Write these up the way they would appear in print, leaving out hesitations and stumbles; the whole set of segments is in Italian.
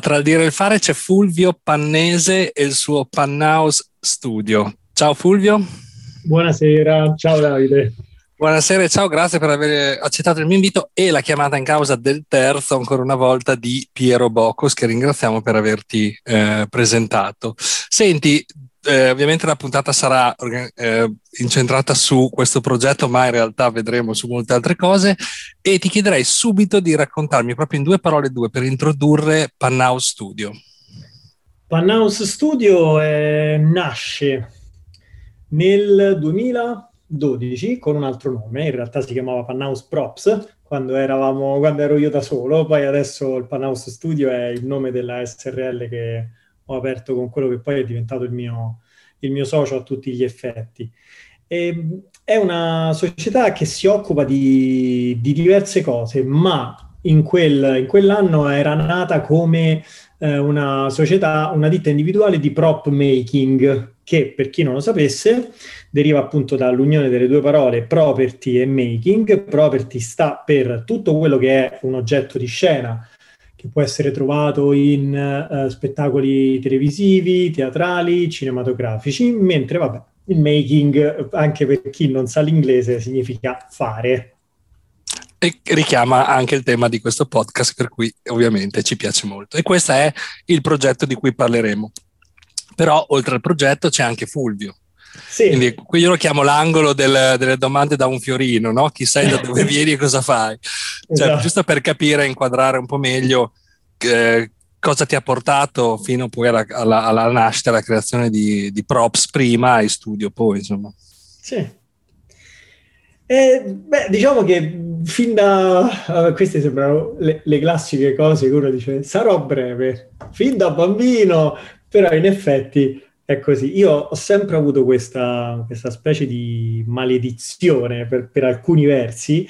Tra il dire e il fare c'è Fulvio Pannese e il suo Panhouse Studio. Ciao Fulvio. Buonasera, ciao Davide. Buonasera e ciao, grazie per aver accettato il mio invito e la chiamata in causa del terzo, ancora una volta, di Piero Boccos, che ringraziamo per averti presentato. Senti, ovviamente la puntata sarà incentrata su questo progetto, ma in realtà vedremo su molte altre cose, e ti chiederei subito di raccontarmi proprio in due parole, due, per introdurre Panhouse Studio. Panhouse Studio nasce nel 2012 con un altro nome, in realtà si chiamava Panhouse Props quando ero io da solo, poi adesso il Panhouse Studio è il nome della SRL che ho aperto con quello che poi è diventato il mio socio a tutti gli effetti. E è una società che si occupa di diverse cose, ma in quell'anno era nata come una società, una ditta individuale di prop making, che, per chi non lo sapesse, deriva appunto dall'unione delle due parole property e making. Property sta per tutto quello che è un oggetto di scena, che può essere trovato in spettacoli televisivi, teatrali, cinematografici, mentre il making, anche per chi non sa l'inglese, significa fare. E richiama anche il tema di questo podcast, per cui ovviamente ci piace molto. E questo è il progetto di cui parleremo. Però oltre al progetto c'è anche Fulvio. Sì. Quindi qui io lo chiamo l'angolo delle domande da un fiorino, no? Chi sei, da dove vieni e cosa fai? Cioè, esatto. Giusto per capire e inquadrare un po' meglio cosa ti ha portato fino poi alla nascita, alla creazione di Props prima e Studio poi, insomma. Sì. Diciamo che fin da... queste sembrano le classiche cose che uno dice, sarò breve, fin da bambino, però in effetti... È così, io ho sempre avuto questa specie di maledizione per alcuni versi,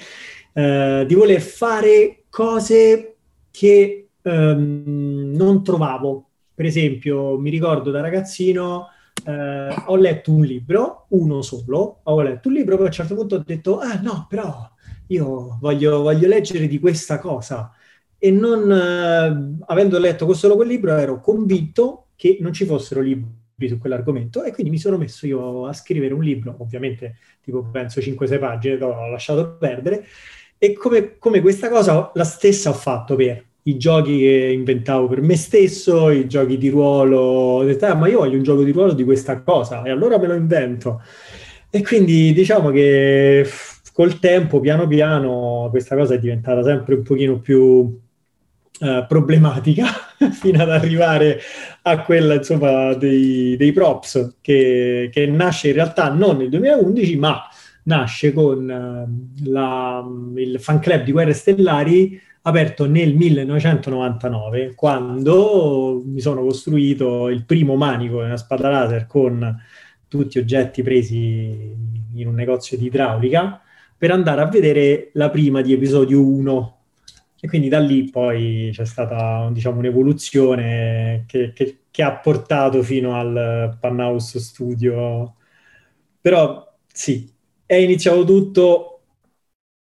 di voler fare cose che non trovavo. Per esempio, mi ricordo da ragazzino, ho letto un libro, uno solo, poi a un certo punto ho detto, ah no, però io voglio leggere di questa cosa. E non avendo letto solo quel libro, ero convinto che non ci fossero libri su quell'argomento, e quindi mi sono messo io a scrivere un libro, ovviamente tipo penso 5-6 pagine, però l'ho lasciato perdere, e come questa cosa la stessa ho fatto per i giochi che inventavo per me stesso, i giochi di ruolo. Ho detto, ma io voglio un gioco di ruolo di questa cosa, e allora me lo invento. E quindi diciamo che col tempo, piano piano, questa cosa è diventata sempre un pochino più... problematica fino ad arrivare a quella, insomma, dei props che nasce in realtà non nel 2011, ma nasce con il fan club di Guerre Stellari, aperto nel 1999, quando mi sono costruito il primo manico e una spada laser con tutti oggetti presi in un negozio di idraulica, per andare a vedere la prima di episodio 1. E quindi da lì poi c'è stata, diciamo, un'evoluzione che ha portato fino al Panhouse Studio. Però sì, è iniziato tutto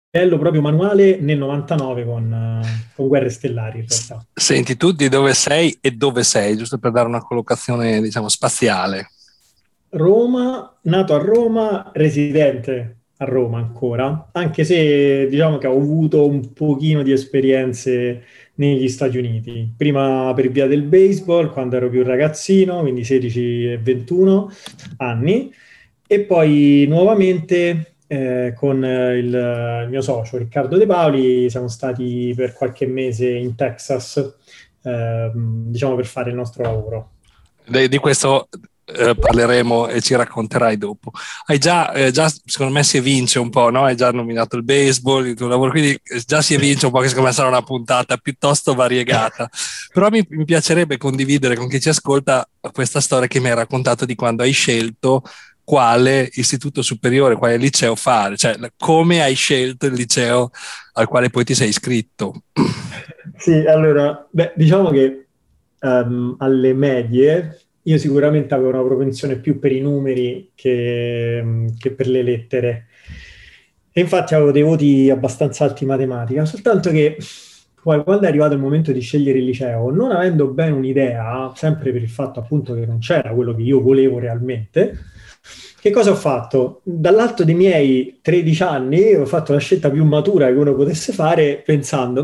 bello proprio manuale nel 99 con Guerre Stellari in realtà. Senti, tu di dove sei giusto per dare una collocazione, diciamo, spaziale? Roma, nato a Roma, residente a Roma ancora, anche se diciamo che ho avuto un pochino di esperienze negli Stati Uniti, prima per via del baseball quando ero più ragazzino, quindi 16 e 21 anni, e poi nuovamente con il mio socio Riccardo De Paoli siamo stati per qualche mese in Texas, diciamo per fare il nostro lavoro. Di questo parleremo e ci racconterai dopo. Hai già secondo me si evince un po', no? Hai già nominato il baseball, il tuo lavoro, quindi già si evince un po' che secondo me sarà una puntata piuttosto variegata. Però mi piacerebbe condividere con chi ci ascolta questa storia che mi hai raccontato di quando hai scelto quale istituto superiore, quale liceo fare, cioè come hai scelto il liceo al quale poi ti sei iscritto. Sì, allora, diciamo che alle medie io sicuramente avevo una propensione più per i numeri che per le lettere, e infatti avevo dei voti abbastanza alti in matematica, soltanto che poi quando è arrivato il momento di scegliere il liceo, non avendo ben un'idea, sempre per il fatto appunto che non c'era quello che io volevo realmente, che cosa ho fatto? Dall'alto dei miei 13 anni ho fatto la scelta più matura che uno potesse fare, pensando,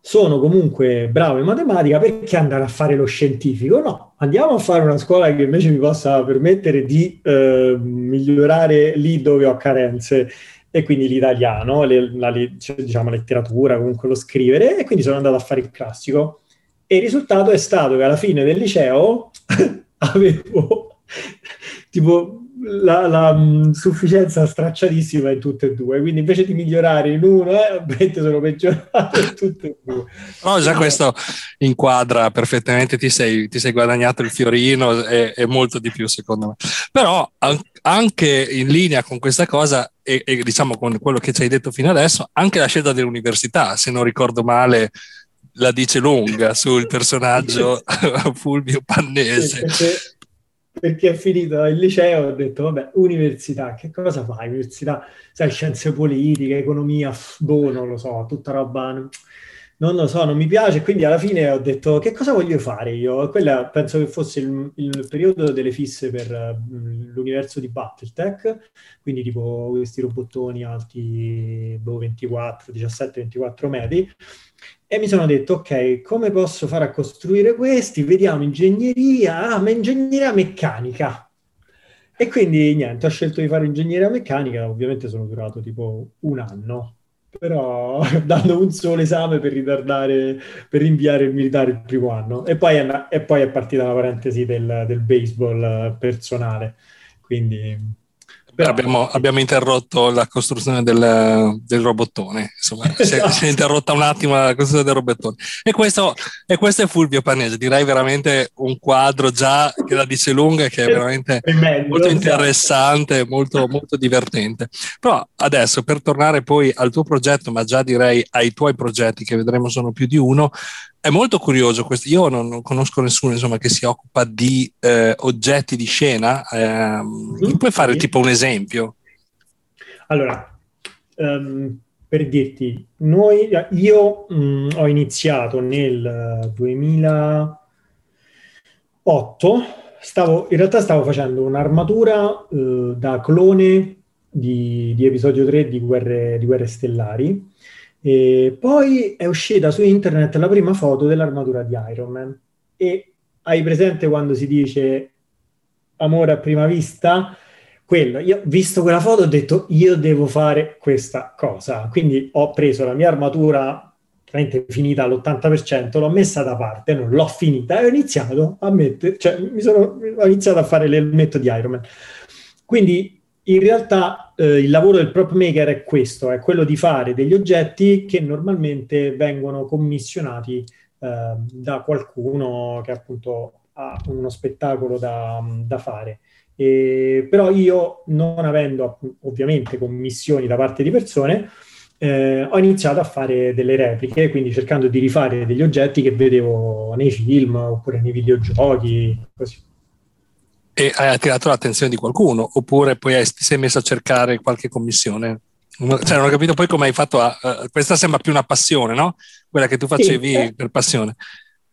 sono comunque bravo in matematica, perché andare a fare lo scientifico? No, andiamo a fare una scuola che invece mi possa permettere di migliorare lì dove ho carenze, e quindi l'italiano, diciamo letteratura, comunque lo scrivere, e quindi sono andato a fare il classico. E il risultato è stato che alla fine del liceo avevo tipo la sufficienza stracciatissima in tutte e due, quindi invece di migliorare in uno ovviamente sono peggiorato in tutte e due. No, già questo inquadra perfettamente, ti sei guadagnato il fiorino e molto di più secondo me. Però anche in linea con questa cosa e diciamo con quello che ci hai detto fino adesso, anche la scelta dell'università, se non ricordo male, la dice lunga sul personaggio Fulvio Pannese. Perché è finito il liceo, ho detto, università, che cosa fai? Università, sai, scienze politiche, economia, non lo so, tutta roba, non lo so, non mi piace, quindi alla fine ho detto, che cosa voglio fare io? Quella penso che fosse il periodo delle fisse per l'universo di Battletech, quindi tipo questi robottoni alti 17-24 metri, e mi sono detto, ok, come posso fare a costruire questi? Vediamo ingegneria, ma ingegneria meccanica. E quindi niente, ho scelto di fare ingegneria meccanica, ovviamente sono durato tipo un anno, però dando un solo esame per rinviare il militare il primo anno. E poi è partita la parentesi del baseball personale, quindi... Abbiamo interrotto la costruzione del robottone, insomma, si è interrotta un attimo la costruzione del robottone. E questo è Fulvio Pannese, direi veramente un quadro già che la dice lunga, che è veramente molto interessante, molto, molto divertente. Però adesso, per tornare poi al tuo progetto, ma già direi ai tuoi progetti, che vedremo sono più di uno, è molto curioso questo. Io non conosco nessuno, insomma, che si occupa di oggetti di scena. Puoi fare tipo un esempio? Allora, per dirti, io ho iniziato nel 2008, in realtà stavo facendo un'armatura da clone di episodio 3 di Guerre Stellari. E poi è uscita su internet la prima foto dell'armatura di Iron Man, e hai presente quando si dice amore a prima vista? Quello, io visto quella foto ho detto, io devo fare questa cosa, quindi ho preso la mia armatura praticamente finita all'80%, l'ho messa da parte, non l'ho finita, e ho iniziato a mettere, cioè ho iniziato a fare l'elmetto di Iron Man. Quindi in realtà il lavoro del prop maker è questo, è quello di fare degli oggetti che normalmente vengono commissionati da qualcuno che appunto ha uno spettacolo da fare. Però io, non avendo ovviamente commissioni da parte di persone, ho iniziato a fare delle repliche, quindi cercando di rifare degli oggetti che vedevo nei film oppure nei videogiochi, così. E hai attirato l'attenzione di qualcuno, oppure poi ti sei messo a cercare qualche commissione? Cioè, non ho capito poi come hai fatto questa sembra più una passione, no? Quella che tu facevi per passione.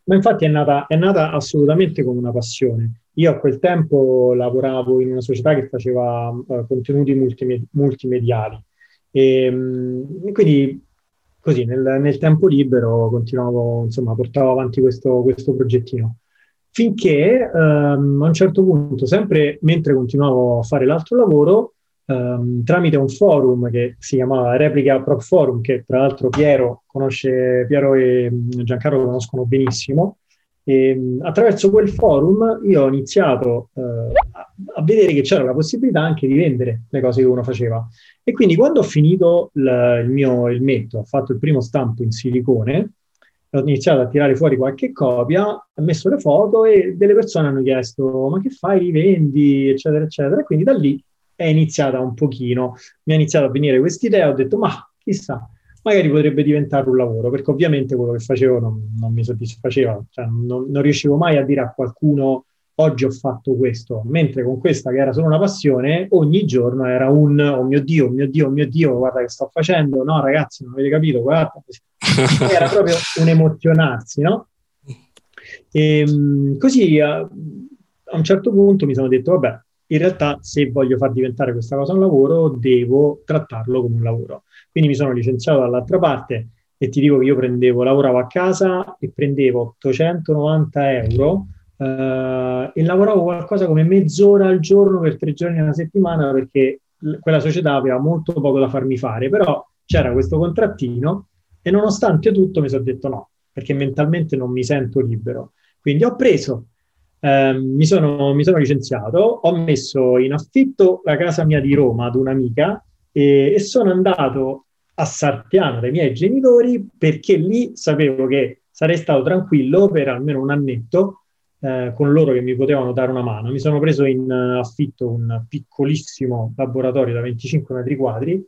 Ma infatti è nata assolutamente come una passione. Io a quel tempo lavoravo in una società che faceva contenuti multimediali e quindi così nel tempo libero continuavo, insomma, portavo avanti questo progettino. Finché a un certo punto, sempre mentre continuavo a fare l'altro lavoro, tramite un forum che si chiamava Replica Prop Forum, che tra l'altro Piero e Giancarlo conoscono benissimo, e attraverso quel forum io ho iniziato a vedere che c'era la possibilità anche di vendere le cose che uno faceva. E quindi quando ho finito il mio elmetto, ho fatto il primo stampo in silicone, ho iniziato a tirare fuori qualche copia, ho messo le foto e delle persone hanno chiesto: ma che fai, li vendi, eccetera eccetera. E quindi da lì è iniziata un pochino, mi è iniziata a venire quest'idea, ho detto: ma chissà, magari potrebbe diventare un lavoro, perché ovviamente quello che facevo non mi soddisfaceva, cioè non riuscivo mai a dire a qualcuno: oggi ho fatto questo, mentre con questa, che era solo una passione, ogni giorno era un oh mio Dio, guarda che sto facendo, no ragazzi, non avete capito, guarda. Era proprio un emozionarsi, no? E così a un certo punto mi sono detto: vabbè, in realtà se voglio far diventare questa cosa un lavoro, devo trattarlo come un lavoro. Quindi mi sono licenziato dall'altra parte e ti dico che io lavoravo a casa e prendevo 890 euro e lavoravo qualcosa come mezz'ora al giorno per 3 giorni alla settimana, perché quella società aveva molto poco da farmi fare, però c'era questo contrattino e nonostante tutto mi sono detto no, perché mentalmente non mi sento libero. Quindi ho preso mi sono licenziato, ho messo in affitto la casa mia di Roma ad un'amica e sono andato a Sartiano dai miei genitori, perché lì sapevo che sarei stato tranquillo per almeno un annetto con loro che mi potevano dare una mano. Mi sono preso in affitto un piccolissimo laboratorio da 25 metri quadri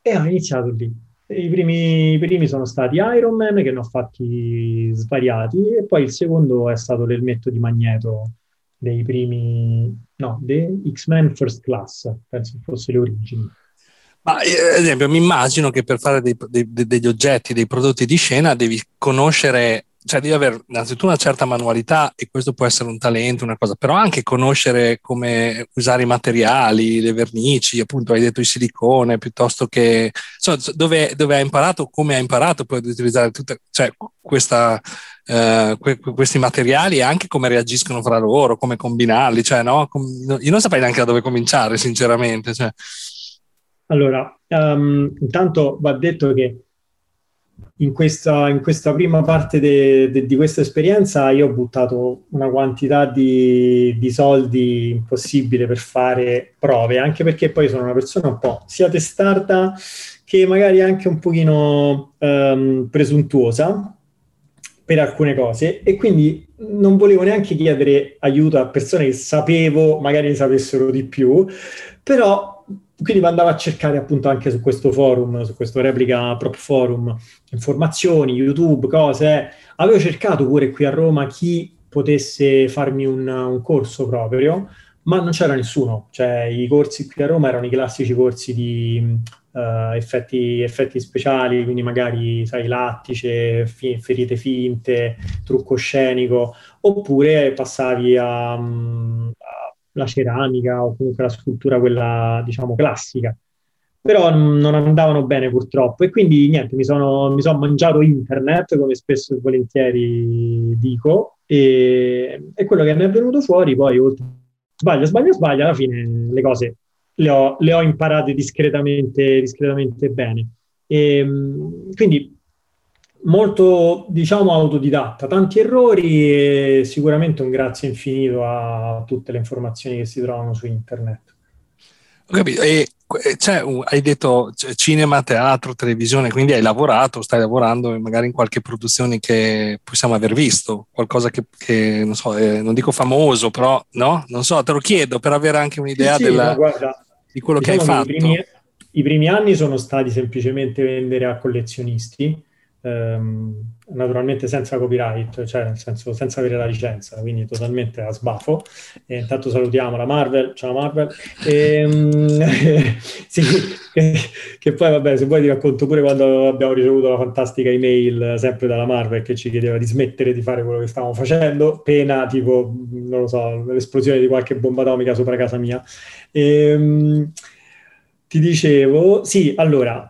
e ho iniziato lì. I primi sono stati Iron Man, che ne ho fatti svariati, e poi il secondo è stato l'elmetto di Magneto dei X-Men First Class, penso fosse le origini. Ma ad esempio mi immagino che per fare degli oggetti, dei prodotti di scena, devi conoscere, cioè devi avere innanzitutto una certa manualità, e questo può essere un talento, una cosa, però anche conoscere come usare i materiali, le vernici, appunto hai detto il silicone, piuttosto che, cioè, dove hai imparato, come hai imparato poi ad utilizzare questi materiali, e anche come reagiscono fra loro, come combinarli, cioè no? Io non saprei neanche da dove cominciare, sinceramente. Cioè. Allora, intanto va detto che in questa prima parte di questa esperienza io ho buttato una quantità di soldi impossibile per fare prove, anche perché poi sono una persona un po' sia testarda che magari anche un pochino presuntuosa per alcune cose, e quindi non volevo neanche chiedere aiuto a persone che sapevo magari ne sapessero di più, però quindi andavo a cercare appunto anche su questo forum, su questo Replica Prop Forum, informazioni, YouTube, cose. Avevo cercato pure qui a Roma chi potesse farmi un corso proprio, ma non c'era nessuno. Cioè i corsi qui a Roma erano i classici corsi di effetti speciali, quindi magari sai lattice, ferite finte, trucco scenico, oppure passavi a la ceramica o comunque la scultura, quella diciamo classica, però non andavano bene purtroppo. E quindi niente, mi sono mangiato internet, come spesso e volentieri dico, e quello che mi è venuto fuori poi, oltre sbaglio, alla fine le cose le ho imparate discretamente bene, e quindi molto, diciamo, autodidatta, tanti errori, e sicuramente un grazie infinito a tutte le informazioni che si trovano su internet. Ho capito. E hai detto cinema, teatro, televisione, quindi stai lavorando magari in qualche produzione che possiamo aver visto, qualcosa che non so, non dico famoso, però no? Non so, te lo chiedo per avere anche un'idea di quello che hai fatto. I primi anni sono stati semplicemente vendere a collezionisti. naturalmente senza copyright, cioè nel senso senza avere la licenza, quindi totalmente a sbafo. E intanto salutiamo la Marvel, ciao Marvel, sì, che poi vabbè, se vuoi ti racconto pure quando abbiamo ricevuto la fantastica email sempre dalla Marvel che ci chiedeva di smettere di fare quello che stavamo facendo, pena tipo, non lo so, l'esplosione di qualche bomba atomica sopra casa mia. Ti dicevo, sì, allora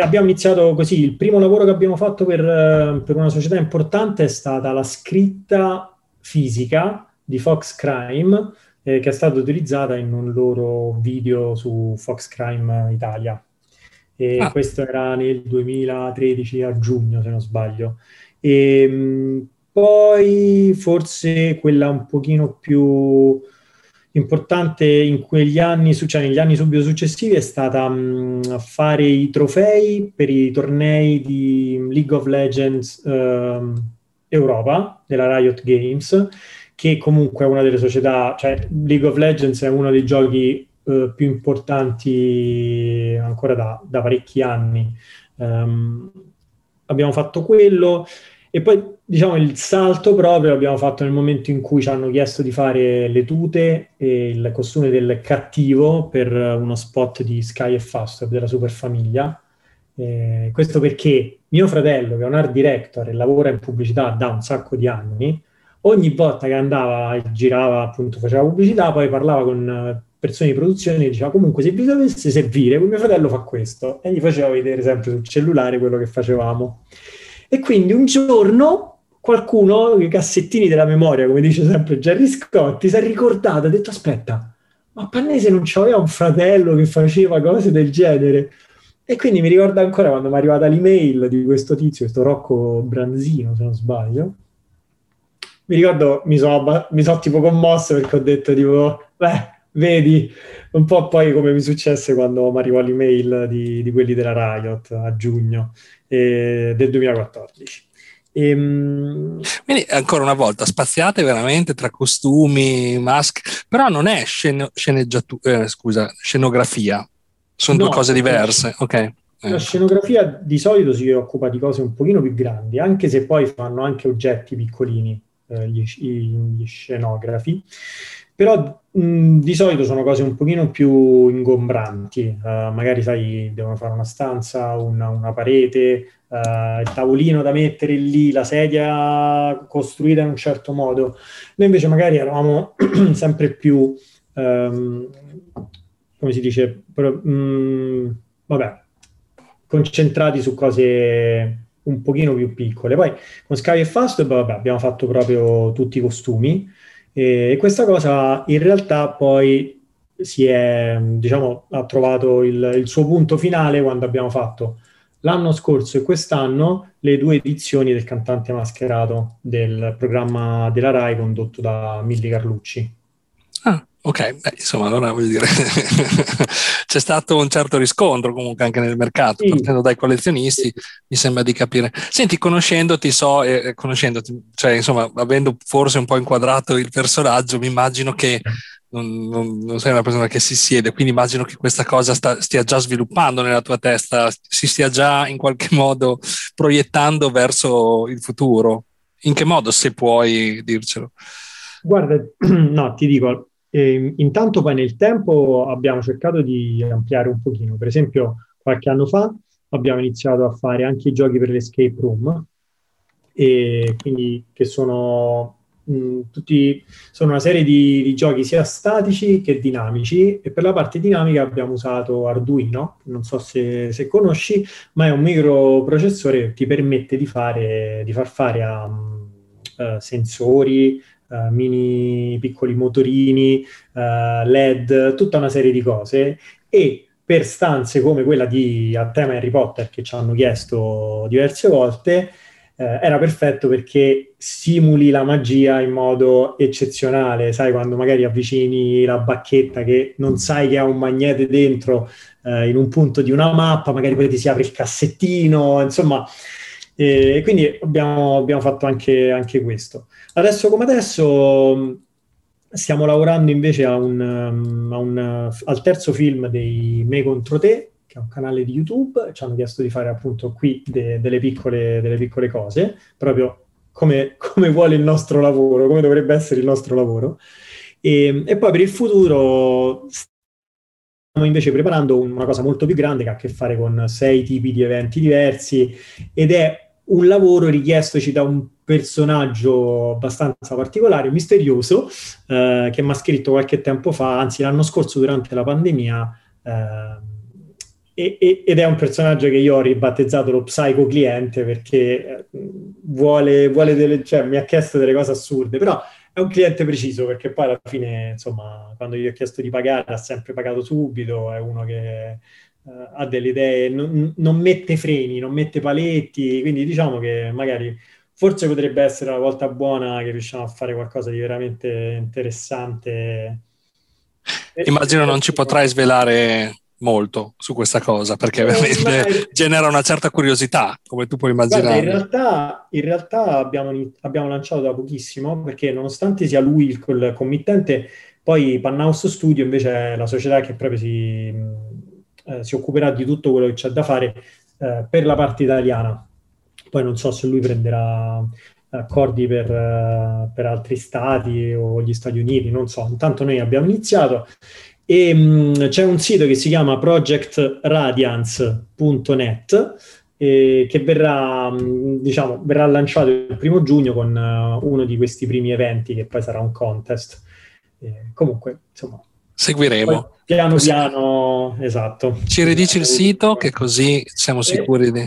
abbiamo iniziato così. Il primo lavoro che abbiamo fatto per una società importante è stata la scritta fisica di Fox Crime, che è stata utilizzata in un loro video su Fox Crime Italia. Questo era nel 2013 a giugno, se non sbaglio. Poi forse quella un pochino più importante in quegli anni, cioè negli anni subito successivi, è stata fare i trofei per i tornei di League of Legends Europa, della Riot Games, che comunque è una delle società, cioè League of Legends è uno dei giochi più importanti ancora da parecchi anni. Abbiamo fatto quello. E poi, diciamo, il salto proprio l'abbiamo fatto nel momento in cui ci hanno chiesto di fare le tute e il costume del cattivo per uno spot di Sky e Fast della Super Famiglia. Questo perché mio fratello, che è un art director e lavora in pubblicità da un sacco di anni, ogni volta che andava e girava, appunto, faceva pubblicità, poi parlava con persone di produzione e diceva: comunque, se vi dovesse servire, mio fratello fa questo. E gli faceva vedere sempre sul cellulare quello che facevamo. E quindi un giorno qualcuno, i cassettini della memoria, come dice sempre Gerry Scotti, si è ricordato, ha detto: aspetta, ma Pannese non c'aveva un fratello che faceva cose del genere? E quindi mi ricordo ancora quando mi è arrivata l'email di questo tizio, questo Rocco Branzino, se non sbaglio. Mi ricordo, mi sono tipo commosso, perché ho detto tipo, beh, vedi, un po' poi come mi successe quando mi arrivò l'email di quelli della Riot a giugno del 2014. Quindi ancora una volta spaziate veramente tra costumi, maschere, però non è scenografia, sono due cose diverse. Okay. La scenografia di solito si occupa di cose un pochino più grandi, anche se poi fanno anche oggetti piccolini, gli scenografi, però di solito sono cose un pochino più ingombranti, magari sai, devono fare una stanza, una parete, il tavolino da mettere lì, la sedia costruita in un certo modo. Noi invece magari eravamo sempre più, come si dice, concentrati su cose un pochino più piccole. Poi con Sky e Fast abbiamo fatto proprio tutti i costumi, e questa cosa in realtà poi si è, diciamo, ha trovato il suo punto finale quando abbiamo fatto l'anno scorso e quest'anno le due edizioni del Cantante Mascherato, del programma della Rai condotto da Milly Carlucci. Ok, insomma, allora voglio dire c'è stato un certo riscontro comunque anche nel mercato, sì, partendo dai collezionisti, sì. Mi sembra di capire. Senti, conoscendoti, cioè insomma, avendo forse un po' inquadrato il personaggio, mi immagino che non sei una persona che si siede, quindi immagino che questa cosa stia già sviluppando nella tua testa, si stia già in qualche modo proiettando verso il futuro. In che modo, se puoi dircelo? Guarda, no, ti dico... intanto poi nel tempo abbiamo cercato di ampliare un pochino. Per esempio qualche anno fa abbiamo iniziato a fare anche i giochi per l'escape room, e quindi che sono sono una serie di giochi sia statici che dinamici, e per la parte dinamica abbiamo usato Arduino, non so se conosci, ma è un microprocessore che ti permette di far fare a sensori, mini piccoli motorini, LED, tutta una serie di cose. E per stanze come quella a tema Harry Potter, che ci hanno chiesto diverse volte, era perfetto perché simuli la magia in modo eccezionale. Sai, quando magari avvicini la bacchetta che non sai che ha un magnete dentro, in un punto di una mappa, magari poi ti si apre il cassettino, insomma... E quindi abbiamo fatto anche questo. Adesso come adesso stiamo lavorando invece al terzo film dei Me contro te, che ha un canale di YouTube, ci hanno chiesto di fare appunto qui delle piccole cose, proprio come vuole il nostro lavoro, come dovrebbe essere il nostro lavoro. E poi per il futuro stiamo invece preparando una cosa molto più grande che ha a che fare con 6 tipi di eventi diversi, ed è un lavoro richiestoci da un personaggio abbastanza particolare, misterioso, che mi ha scritto qualche tempo fa, anzi l'anno scorso durante la pandemia, ed è un personaggio che io ho ribattezzato lo Psycho Cliente, perché vuole cioè mi ha chiesto delle cose assurde, però è un cliente preciso, perché poi alla fine, insomma, quando gli ho chiesto di pagare ha sempre pagato subito, è uno che ha delle idee, non mette freni, non mette paletti, quindi diciamo che magari forse potrebbe essere una volta buona che riusciamo a fare qualcosa di veramente interessante. Immagino non ci potrai svelare molto su questa cosa, perché veramente genera una certa curiosità, come tu puoi immaginare. Guarda, in realtà abbiamo lanciato da pochissimo, perché nonostante sia lui il committente, poi Panhouse Studio invece è la società che proprio si occuperà di tutto quello che c'è da fare per la parte italiana. Poi non so se lui prenderà accordi per altri stati o gli Stati Uniti, non so. Intanto noi abbiamo iniziato, e c'è un sito che si chiama Project Radiance.net, che verrà lanciato il 1° giugno con uno di questi primi eventi, che poi sarà un contest. Comunque, insomma, seguiremo. Poi, piano, esatto. Ci ridici il sito, che così siamo sicuri di...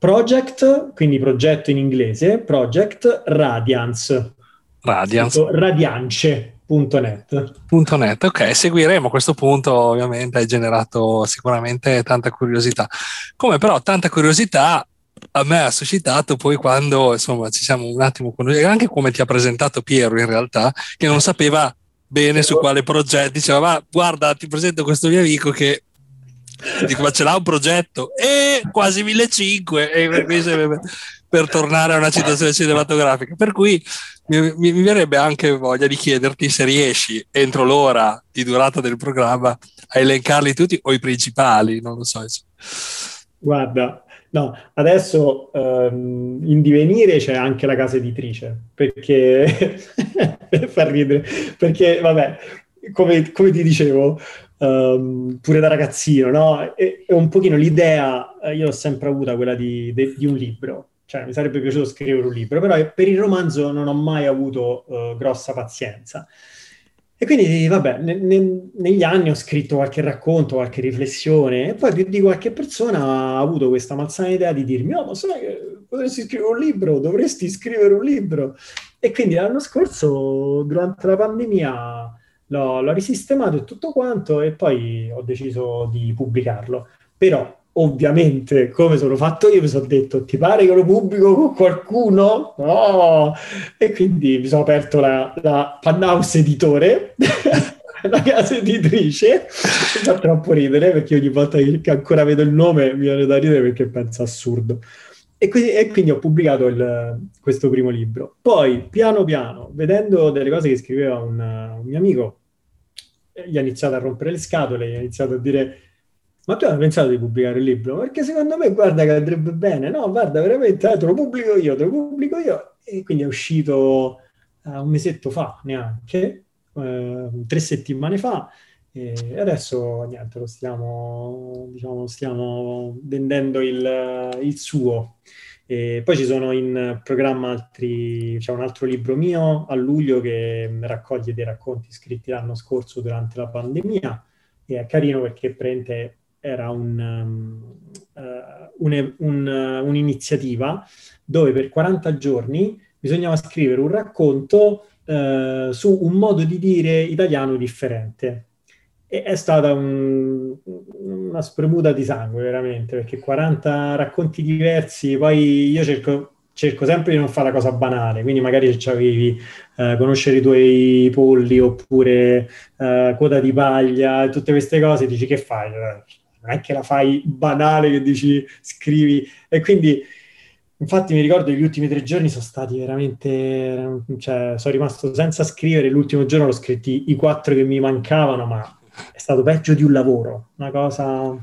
Project, quindi progetto in inglese, Project Radiance. Radiance.net. Ok, seguiremo a questo punto, ovviamente hai generato sicuramente tanta curiosità. Come però tanta curiosità a me ha suscitato poi quando, insomma, ci siamo un attimo conosciuti, anche come ti ha presentato Piero, in realtà, che non sapeva bene su quale progetto, diceva "Ma guarda, ti presento questo mio amico che dico, ma ce l'ha un progetto e quasi 1.500 per tornare a una citazione cinematografica", per cui mi verrebbe anche voglia di chiederti se riesci entro l'ora di durata del programma a elencarli tutti, o i principali, non lo so. Guarda, no, adesso in divenire c'è anche la casa editrice, perché per far ridere, perché vabbè, come ti dicevo, pure da ragazzino, no? E un pochino l'idea, io l'ho sempre avuta quella di un libro, cioè mi sarebbe piaciuto scrivere un libro, però per il romanzo non ho mai avuto grossa pazienza, e quindi vabbè, negli anni ho scritto qualche racconto, qualche riflessione, e poi più di qualche persona ha avuto questa malsana idea di dirmi "Oh, ma sai che dovresti scrivere un libro e quindi l'anno scorso durante la pandemia l'ho risistemato e tutto quanto, e poi ho deciso di pubblicarlo. Però ovviamente, come sono fatto io, mi sono detto "ti pare che lo pubblico con qualcuno? No!" E quindi mi sono aperto la Pannouse Editore, la casa editrice. Mi fa troppo ridere, perché ogni volta che ancora vedo il nome mi viene da ridere, perché penso assurdo. E quindi ho pubblicato questo primo libro. Poi, piano piano, vedendo delle cose che scriveva un mio amico, gli ha iniziato a rompere le scatole, gli ha iniziato a dire "ma tu hai pensato di pubblicare il libro? Perché secondo me, guarda che andrebbe bene, no? Guarda, veramente, te lo pubblico io. E quindi è uscito un mesetto fa, neanche, 3 settimane fa, e adesso niente, lo stiamo vendendo il suo. E poi ci sono in programma c'è un altro libro mio a luglio che raccoglie dei racconti scritti l'anno scorso durante la pandemia, e è carino perché prende, era un'iniziativa dove per 40 giorni bisognava scrivere un racconto su un modo di dire italiano differente. E è stata una spremuta di sangue, veramente, perché 40 racconti diversi. Poi io cerco sempre di non fare la cosa banale, quindi magari c'avevi conoscere i tuoi polli, oppure coda di paglia, tutte queste cose, dici "che fai? Non è che la fai banale, che dici scrivi", e quindi... Infatti mi ricordo gli ultimi 3 giorni sono stati veramente... Cioè, sono rimasto senza scrivere. L'ultimo giorno l'ho scritti i 4 che mi mancavano, ma è stato peggio di un lavoro. Una cosa...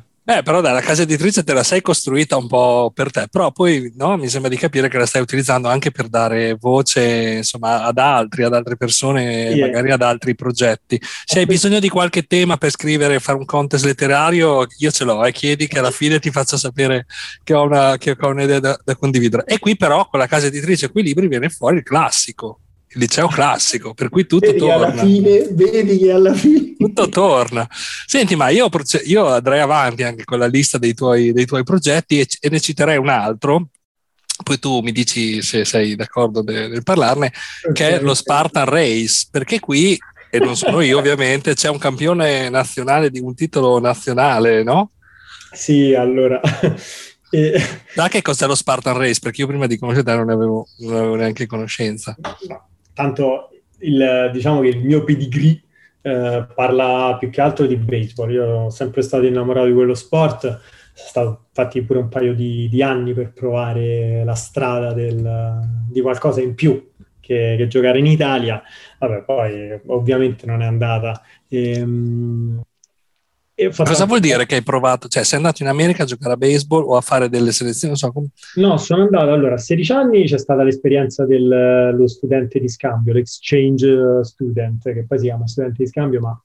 Però dai, la casa editrice te la sei costruita un po' per te, però poi no, mi sembra di capire che la stai utilizzando anche per dare voce, insomma, ad altre persone, yeah, magari ad altri progetti. Se hai bisogno di qualche tema per scrivere, fare un contest letterario, io ce l'ho, chiedi che alla fine ti faccio sapere che ho un'idea da condividere. E qui però con la casa editrice, quei libri, viene fuori il classico, il liceo classico, per cui tutto vedi torna. Vedi che alla fine. Tutto torna. Senti, ma io andrei avanti anche con la lista dei tuoi progetti e ne citerei un altro. Poi tu mi dici se sei d'accordo nel parlarne, okay, che è lo Spartan Race, perché qui, e non sono io ovviamente, c'è un campione nazionale di un titolo nazionale, no? Sì, allora... Da che cos'è lo Spartan Race? Perché io prima di conoscere non avevo neanche conoscenza. No, tanto diciamo che il mio pedigree parla più che altro di baseball. Io sono sempre stato innamorato di quello sport, sono stato infatti pure un paio di anni per provare la strada di qualcosa in più che giocare in Italia. Vabbè, poi ovviamente non è andata. Cosa vuol dire che hai provato? Cioè, sei andato in America a giocare a baseball o a fare delle selezioni? Non so come... No, sono andato, allora, a 16 anni c'è stata l'esperienza dello studente di scambio, l'exchange student, che poi si chiama studente di scambio, ma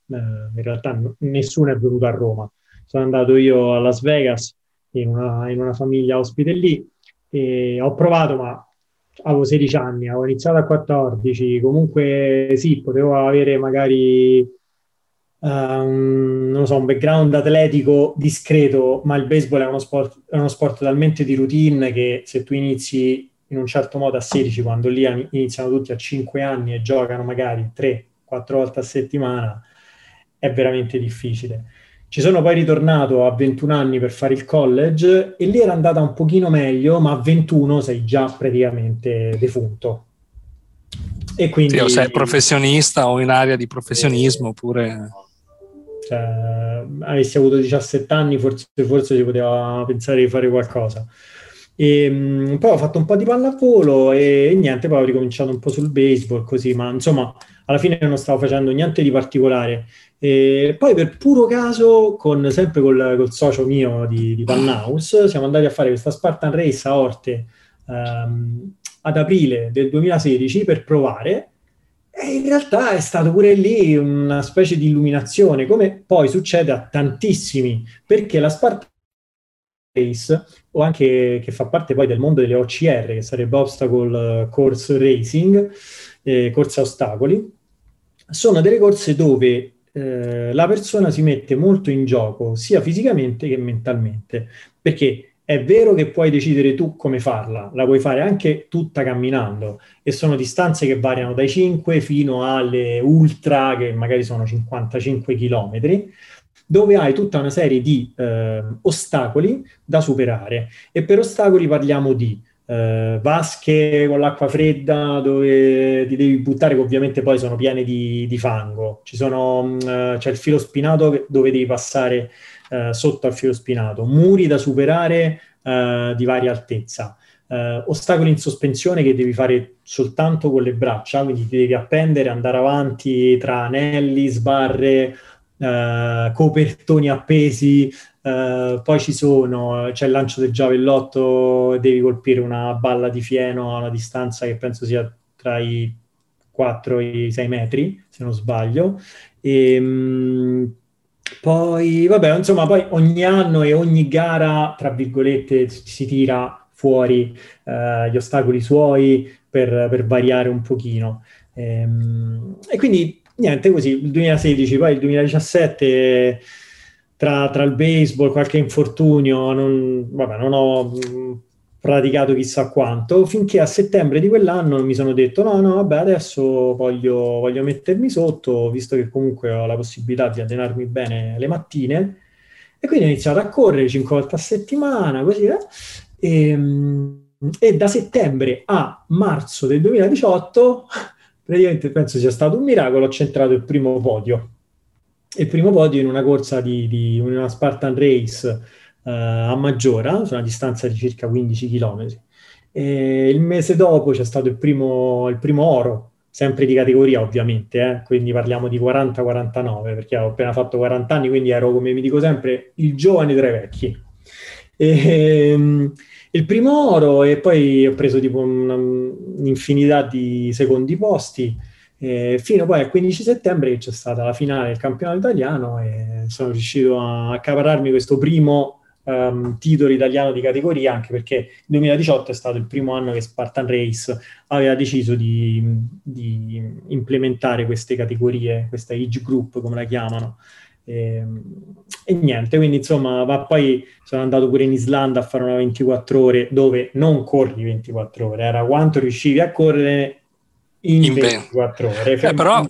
in realtà nessuno è venuto a Roma. Sono andato io a Las Vegas, in una famiglia ospite lì, e ho provato, ma avevo 16 anni, avevo iniziato a 14, comunque sì, potevo avere magari... non lo so, un background atletico discreto, ma il baseball è uno sport talmente di routine che se tu inizi in un certo modo a 16, quando lì iniziano tutti a 5 anni e giocano magari 3-4 volte a settimana, è veramente difficile. Ci sono poi ritornato a 21 anni per fare il college e lì era andata un pochino meglio, ma a 21 sei già praticamente defunto. E quindi, sì, o sei professionista o in area di professionismo oppure... avessi avuto 17 anni forse si poteva pensare di fare qualcosa. E poi ho fatto un po' di pallavolo e niente, poi ho ricominciato un po' sul baseball così, ma insomma alla fine non stavo facendo niente di particolare. E poi per puro caso, sempre col socio mio di Panhouse, siamo andati a fare questa Spartan Race a Orte ad aprile del 2016 per provare, e in realtà è stato pure lì una specie di illuminazione, come poi succede a tantissimi, perché la Spartan Race, o anche che fa parte poi del mondo delle OCR, che sarebbe Obstacle Course Racing, corse a ostacoli, sono delle corse dove la persona si mette molto in gioco, sia fisicamente che mentalmente, perché è vero che puoi decidere tu come farla, la puoi fare anche tutta camminando, e sono distanze che variano dai 5 fino alle ultra, che magari sono 55 chilometri, dove hai tutta una serie di ostacoli da superare. E per ostacoli parliamo di vasche con l'acqua fredda dove ti devi buttare, che ovviamente poi sono piene di fango. C'è il filo spinato dove devi passare sotto al filo spinato, muri da superare di varia altezza, ostacoli in sospensione che devi fare soltanto con le braccia, quindi ti devi appendere, andare avanti tra anelli, sbarre, copertoni appesi, poi c'è il lancio del giavellotto, devi colpire una balla di fieno a una distanza che penso sia tra i 4 e i 6 metri, se non sbaglio, poi, vabbè, insomma, poi ogni anno e ogni gara, tra virgolette, si tira fuori gli ostacoli suoi per variare un pochino. E quindi, niente, così, il 2016, poi il 2017, tra il baseball, qualche infortunio, non ho praticato chissà quanto, finché a settembre di quell'anno mi sono detto no, vabbè, adesso voglio mettermi sotto, visto che comunque ho la possibilità di allenarmi bene le mattine, e quindi ho iniziato a correre 5 volte a settimana, così, e da settembre a marzo del 2018, praticamente penso sia stato un miracolo, ho centrato il primo podio in una corsa di una Spartan Race a Maggiora, su una distanza di circa 15 chilometri. Il mese dopo c'è stato il primo oro sempre di categoria ovviamente, quindi parliamo di 40-49, perché ho appena fatto 40 anni, quindi ero, come mi dico sempre, il giovane tra i vecchi. Il primo oro, e poi ho preso tipo un'infinità di secondi posti, fino poi al 15 settembre che c'è stata la finale del campionato italiano e sono riuscito a accaparrarmi questo primo titolo italiano di categoria, anche perché il 2018 è stato il primo anno che Spartan Race aveva deciso di implementare queste categorie, questa age group come la chiamano. E niente, quindi insomma, ma poi sono andato pure in Islanda a fare una 24 ore dove non corri 24 ore, era quanto riuscivi a correre in 24 ore. Però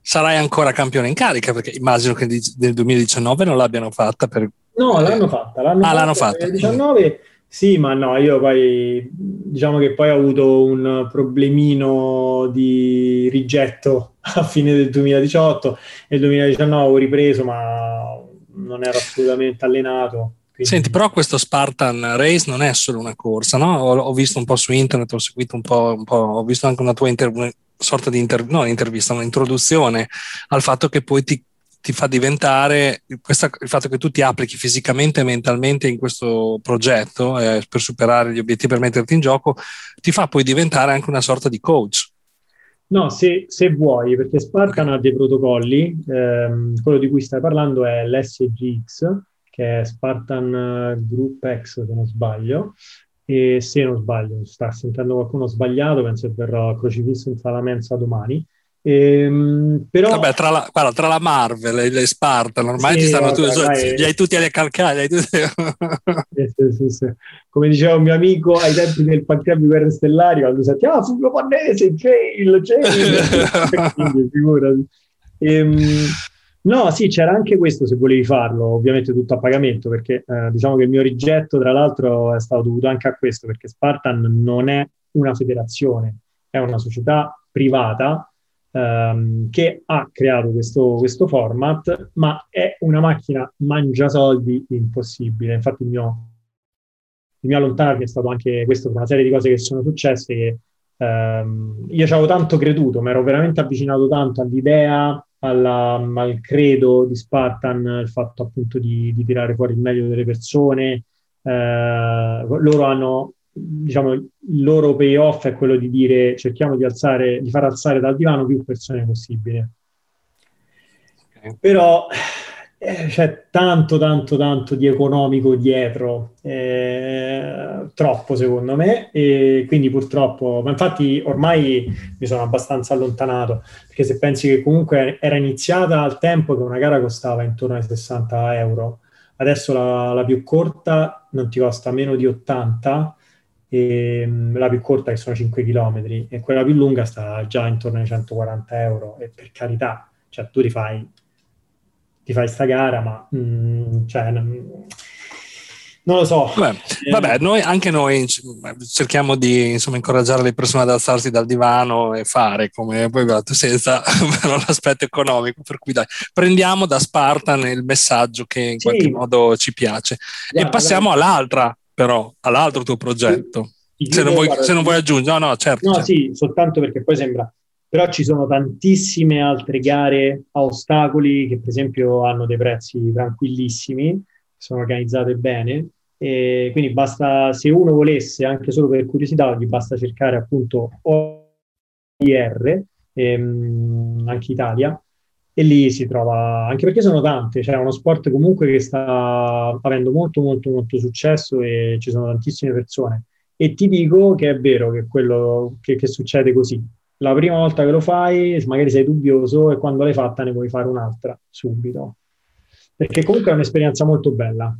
sarai ancora campione in carica, perché immagino che nel 2019 non l'abbiano fatta per... No, l'hanno fatta, l'hanno fatta nel 2019, sì, ma no, io poi diciamo che poi ho avuto un problemino di rigetto a fine del 2018, nel 2019 ho ripreso ma non ero assolutamente allenato. Quindi... Senti, però questo Spartan Race non è solo una corsa, no? Ho visto un po' su internet, ho seguito un po', ho visto anche una tua sorta di intervista, un'introduzione al fatto che poi ti fa diventare, il fatto che tu ti applichi fisicamente e mentalmente in questo progetto per superare gli obiettivi, per metterti in gioco, ti fa poi diventare anche una sorta di coach. No, se vuoi, perché Spartan ha dei protocolli, quello di cui stai parlando è l'SGX, che è Spartan Group X, se non sbaglio, e se non sbaglio, sta sentendo qualcuno sbagliato, penso che verrò crocifisso in sala mensa domani. Però... Vabbè, tra la Marvel e le Spartan ormai sì, ci stanno li hai tutti alle calcagna, sì. Come diceva un mio amico ai tempi del pantheon di Guerre Stellari, quando sentiamo Fulvio Pannese, jail quindi, figurati. No, sì, c'era anche questo se volevi farlo, ovviamente tutto a pagamento, perché diciamo che il mio rigetto tra l'altro è stato dovuto anche a questo, perché Spartan non è una federazione, è una società privata che ha creato questo format, ma è una macchina mangiasoldi impossibile. Infatti il mio allontanarmi è stato anche questo, una serie di cose che sono successe che io ci avevo tanto creduto, mi ero veramente avvicinato tanto all'idea, al credo di Spartan, il fatto appunto di tirare fuori il meglio delle persone. Loro hanno, diciamo, il loro payoff è quello di dire cerchiamo di far alzare dal divano più persone possibile. Okay. Però c'è tanto di economico dietro, troppo secondo me, e quindi purtroppo, ma infatti ormai mi sono abbastanza allontanato, perché se pensi che comunque era iniziata al tempo che una gara costava intorno ai €60, adesso la più corta non ti costa meno di 80, e la più corta che sono 5 km, e quella più lunga sta già intorno ai €140, e per carità, cioè tu ti fai sta gara, ma cioè, non lo so. Vabbè, anche noi cerchiamo di, insomma, incoraggiare le persone ad alzarsi dal divano e fare come poi senza però l'aspetto economico, per cui dai, prendiamo da Spartan il messaggio che in qualche modo ci piace, e passiamo all'altro tuo progetto. Se non vuoi aggiungere, no, certo. No, certo. Sì, soltanto perché poi sembra... Però ci sono tantissime altre gare a ostacoli che per esempio hanno dei prezzi tranquillissimi, sono organizzate bene, e quindi basta, se uno volesse, anche solo per curiosità, gli basta cercare appunto OIR, anche Italia, e lì si trova, anche perché sono tante, cioè è uno sport comunque che sta avendo molto successo e ci sono tantissime persone. E ti dico che è vero che quello che succede così, la prima volta che lo fai magari sei dubbioso, e quando l'hai fatta ne puoi fare un'altra subito, perché comunque è un'esperienza molto bella.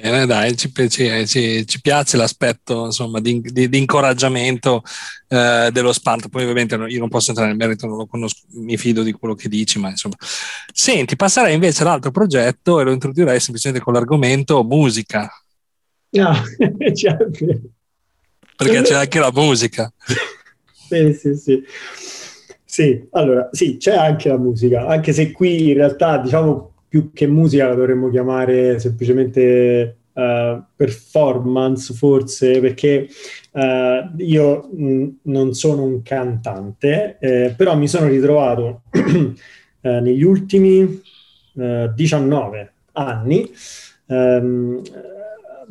Bene, dai, ci piace l'aspetto, insomma, di incoraggiamento dello Spartan. Poi ovviamente io non posso entrare nel merito, non lo conosco, mi fido di quello che dici, ma insomma. Senti, passerei invece all'altro progetto e lo introdurrei semplicemente con l'argomento musica. Ah, certo. Perché c'è anche la musica. Sì, allora, sì, c'è anche la musica, anche se qui in realtà, diciamo, più che musica la dovremmo chiamare semplicemente performance, forse, perché io non sono un cantante, però mi sono ritrovato negli ultimi 19 anni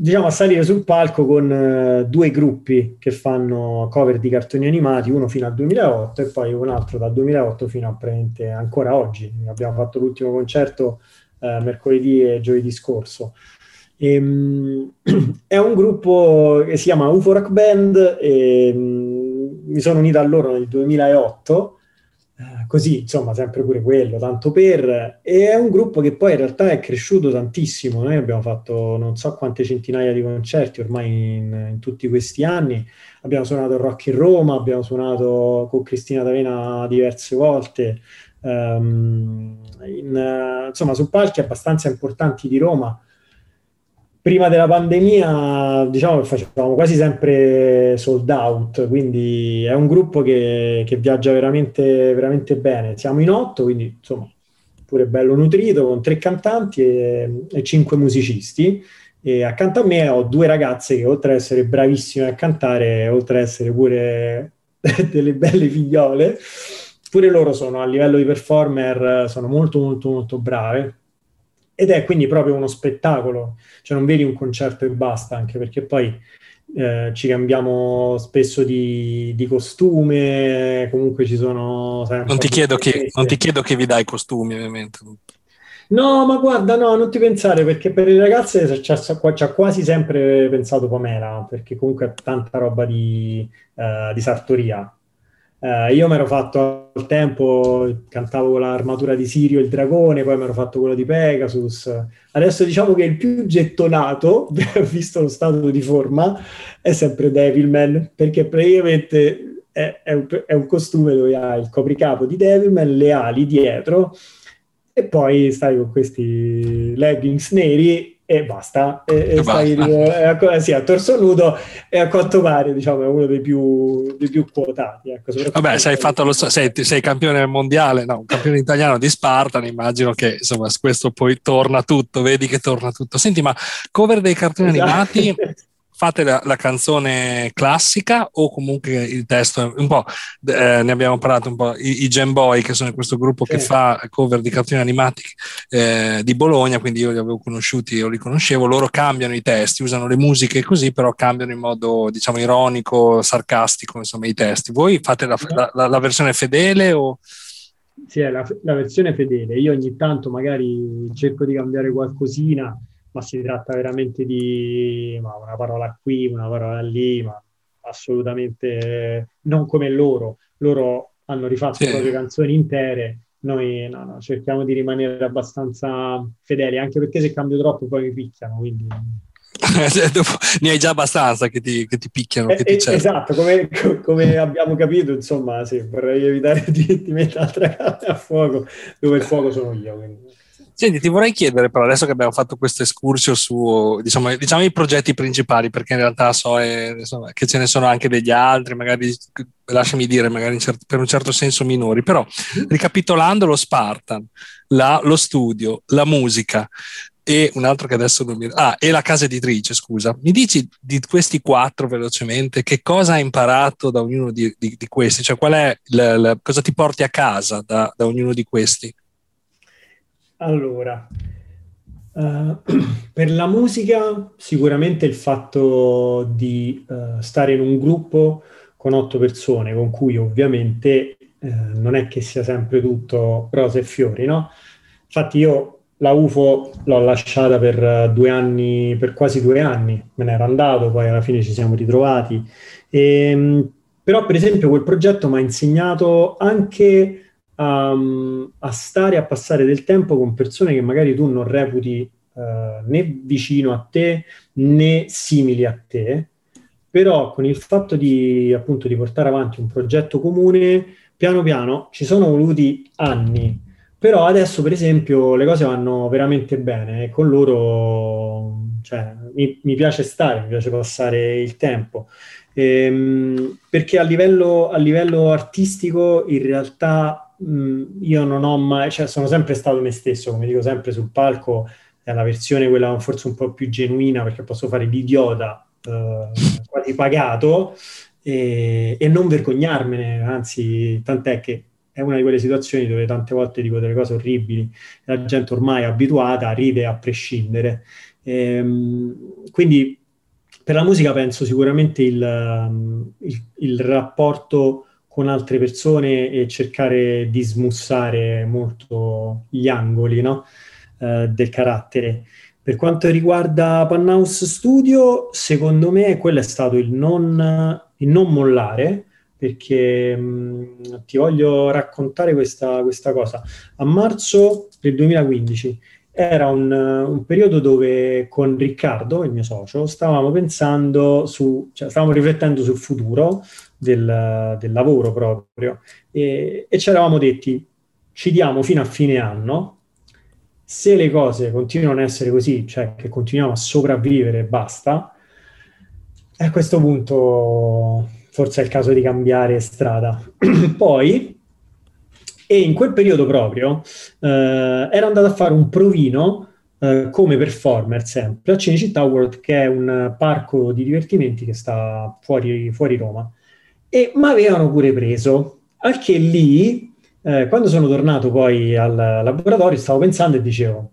diciamo a salire sul palco con due gruppi che fanno cover di cartoni animati, uno fino al 2008 e poi un altro dal 2008 fino a praticamente ancora oggi. Abbiamo fatto l'ultimo concerto mercoledì e giovedì scorso. È un gruppo che si chiama UFO Rock Band e mi sono unito a loro nel 2008, così, insomma, sempre pure quello, tanto per. E è un gruppo che poi in realtà è cresciuto tantissimo. Noi abbiamo fatto non so quante centinaia di concerti ormai in tutti questi anni. Abbiamo suonato il Rock in Roma, abbiamo suonato con Cristina D'Avena diverse volte, insomma su palchi abbastanza importanti di Roma. Prima della pandemia, diciamo che facevamo quasi sempre sold out, quindi è un gruppo che viaggia veramente, veramente bene. Siamo in 8, quindi insomma pure bello nutrito, con 3 cantanti e 5 musicisti. E accanto a me ho 2 ragazze che, oltre ad essere bravissime a cantare, oltre ad essere pure delle belle figliole, pure loro sono, a livello di performer, sono molto molto molto brave. Ed è quindi proprio uno spettacolo, cioè non vedi un concerto e basta, anche perché poi ci cambiamo spesso di costume, comunque ci sono... Non ti chiedo che vi dai costumi, ovviamente. No, ma guarda, no, non ti pensare, perché per le ragazze c'ha quasi sempre pensato Pamela, perché comunque è tanta roba di sartoria. Io mi ero fatto al tempo, cantavo con l'armatura di Sirio il dragone, poi mi ero fatto quello di Pegasus. Adesso diciamo che il più gettonato, visto lo stato di forma, è sempre Devilman, perché praticamente è un costume dove hai il copricapo di Devilman, le ali dietro e poi stai con questi leggings neri e basta, sì, a torso nudo, e a quanto pare diciamo è uno dei più quotati, ecco. Vabbè, sei campione mondiale, no, un campione italiano di Spartan, immagino che insomma questo poi torna tutto, vedi che torna tutto. Senti, ma cover dei cartoni animati, fate la canzone classica o comunque il testo un po', ne abbiamo parlato un po', i Gem Boy, che sono questo gruppo che fa cover di cartoni animati di Bologna, quindi io li avevo conosciuti, io li conoscevo. Loro cambiano i testi, usano le musiche così, però cambiano in modo, diciamo, ironico, sarcastico, insomma, i testi. Voi fate la versione fedele o... Sì, è la versione fedele. Io ogni tanto magari cerco di cambiare qualcosina, ma si tratta veramente di una parola qui, una parola lì, ma assolutamente non come loro. Loro hanno rifatto le proprie canzoni intere, noi no, cerchiamo di rimanere abbastanza fedeli, anche perché se cambio troppo poi mi picchiano, quindi... ne hai già abbastanza che ti picchiano, che ti esatto, come abbiamo capito, insomma, sì, vorrei evitare di mettere altre carte a fuoco, dove il fuoco sono io, quindi... Senti, ti vorrei chiedere però, adesso che abbiamo fatto questo escursio su, diciamo i progetti principali, perché in realtà so che ce ne sono anche degli altri, magari, lasciami dire, magari per un certo senso minori, però ricapitolando lo Spartan, lo studio, la musica e un altro che adesso non mi... e la casa editrice, scusa. Mi dici di questi 4 velocemente che cosa hai imparato da ognuno di questi? Cioè qual è cosa ti porti a casa da ognuno di questi? Allora, per la musica sicuramente il fatto di stare in un gruppo con 8 persone, con cui ovviamente non è che sia sempre tutto rose e fiori, no? Infatti io la UFO l'ho lasciata per quasi 2 anni, me ne ero andato, poi alla fine ci siamo ritrovati. Però per esempio quel progetto mi ha insegnato anche... a passare del tempo con persone che magari tu non reputi né vicino a te né simili a te, però con il fatto appunto di portare avanti un progetto comune, piano piano ci sono voluti anni, però adesso per esempio le cose vanno veramente bene e con loro, cioè, mi piace stare, mi piace passare il tempo. Perché a livello artistico in realtà io non ho mai, cioè sono sempre stato me stesso, come dico sempre sul palco, è la versione quella forse un po' più genuina, perché posso fare l'idiota quasi pagato e non vergognarmene, anzi, tant'è che è una di quelle situazioni dove tante volte dico delle cose orribili, la gente ormai è abituata, ride a prescindere. Quindi per la musica penso sicuramente il rapporto con altre persone e cercare di smussare molto gli angoli, no? Del carattere. Per quanto riguarda Panhouse Studio, secondo me quello è stato il non mollare, perché ti voglio raccontare questa cosa. A marzo del 2015 era un periodo dove con Riccardo, il mio socio, stavamo riflettendo sul futuro del lavoro proprio e ci eravamo detti: ci diamo fino a fine anno, se le cose continuano a essere così, cioè che continuiamo a sopravvivere e basta, a questo punto forse è il caso di cambiare strada. E in quel periodo proprio era andato a fare un provino come performer sempre a Cinecittà World, che è un parco di divertimenti che sta fuori Roma, e mi avevano pure preso, al che lì quando sono tornato poi al laboratorio stavo pensando e dicevo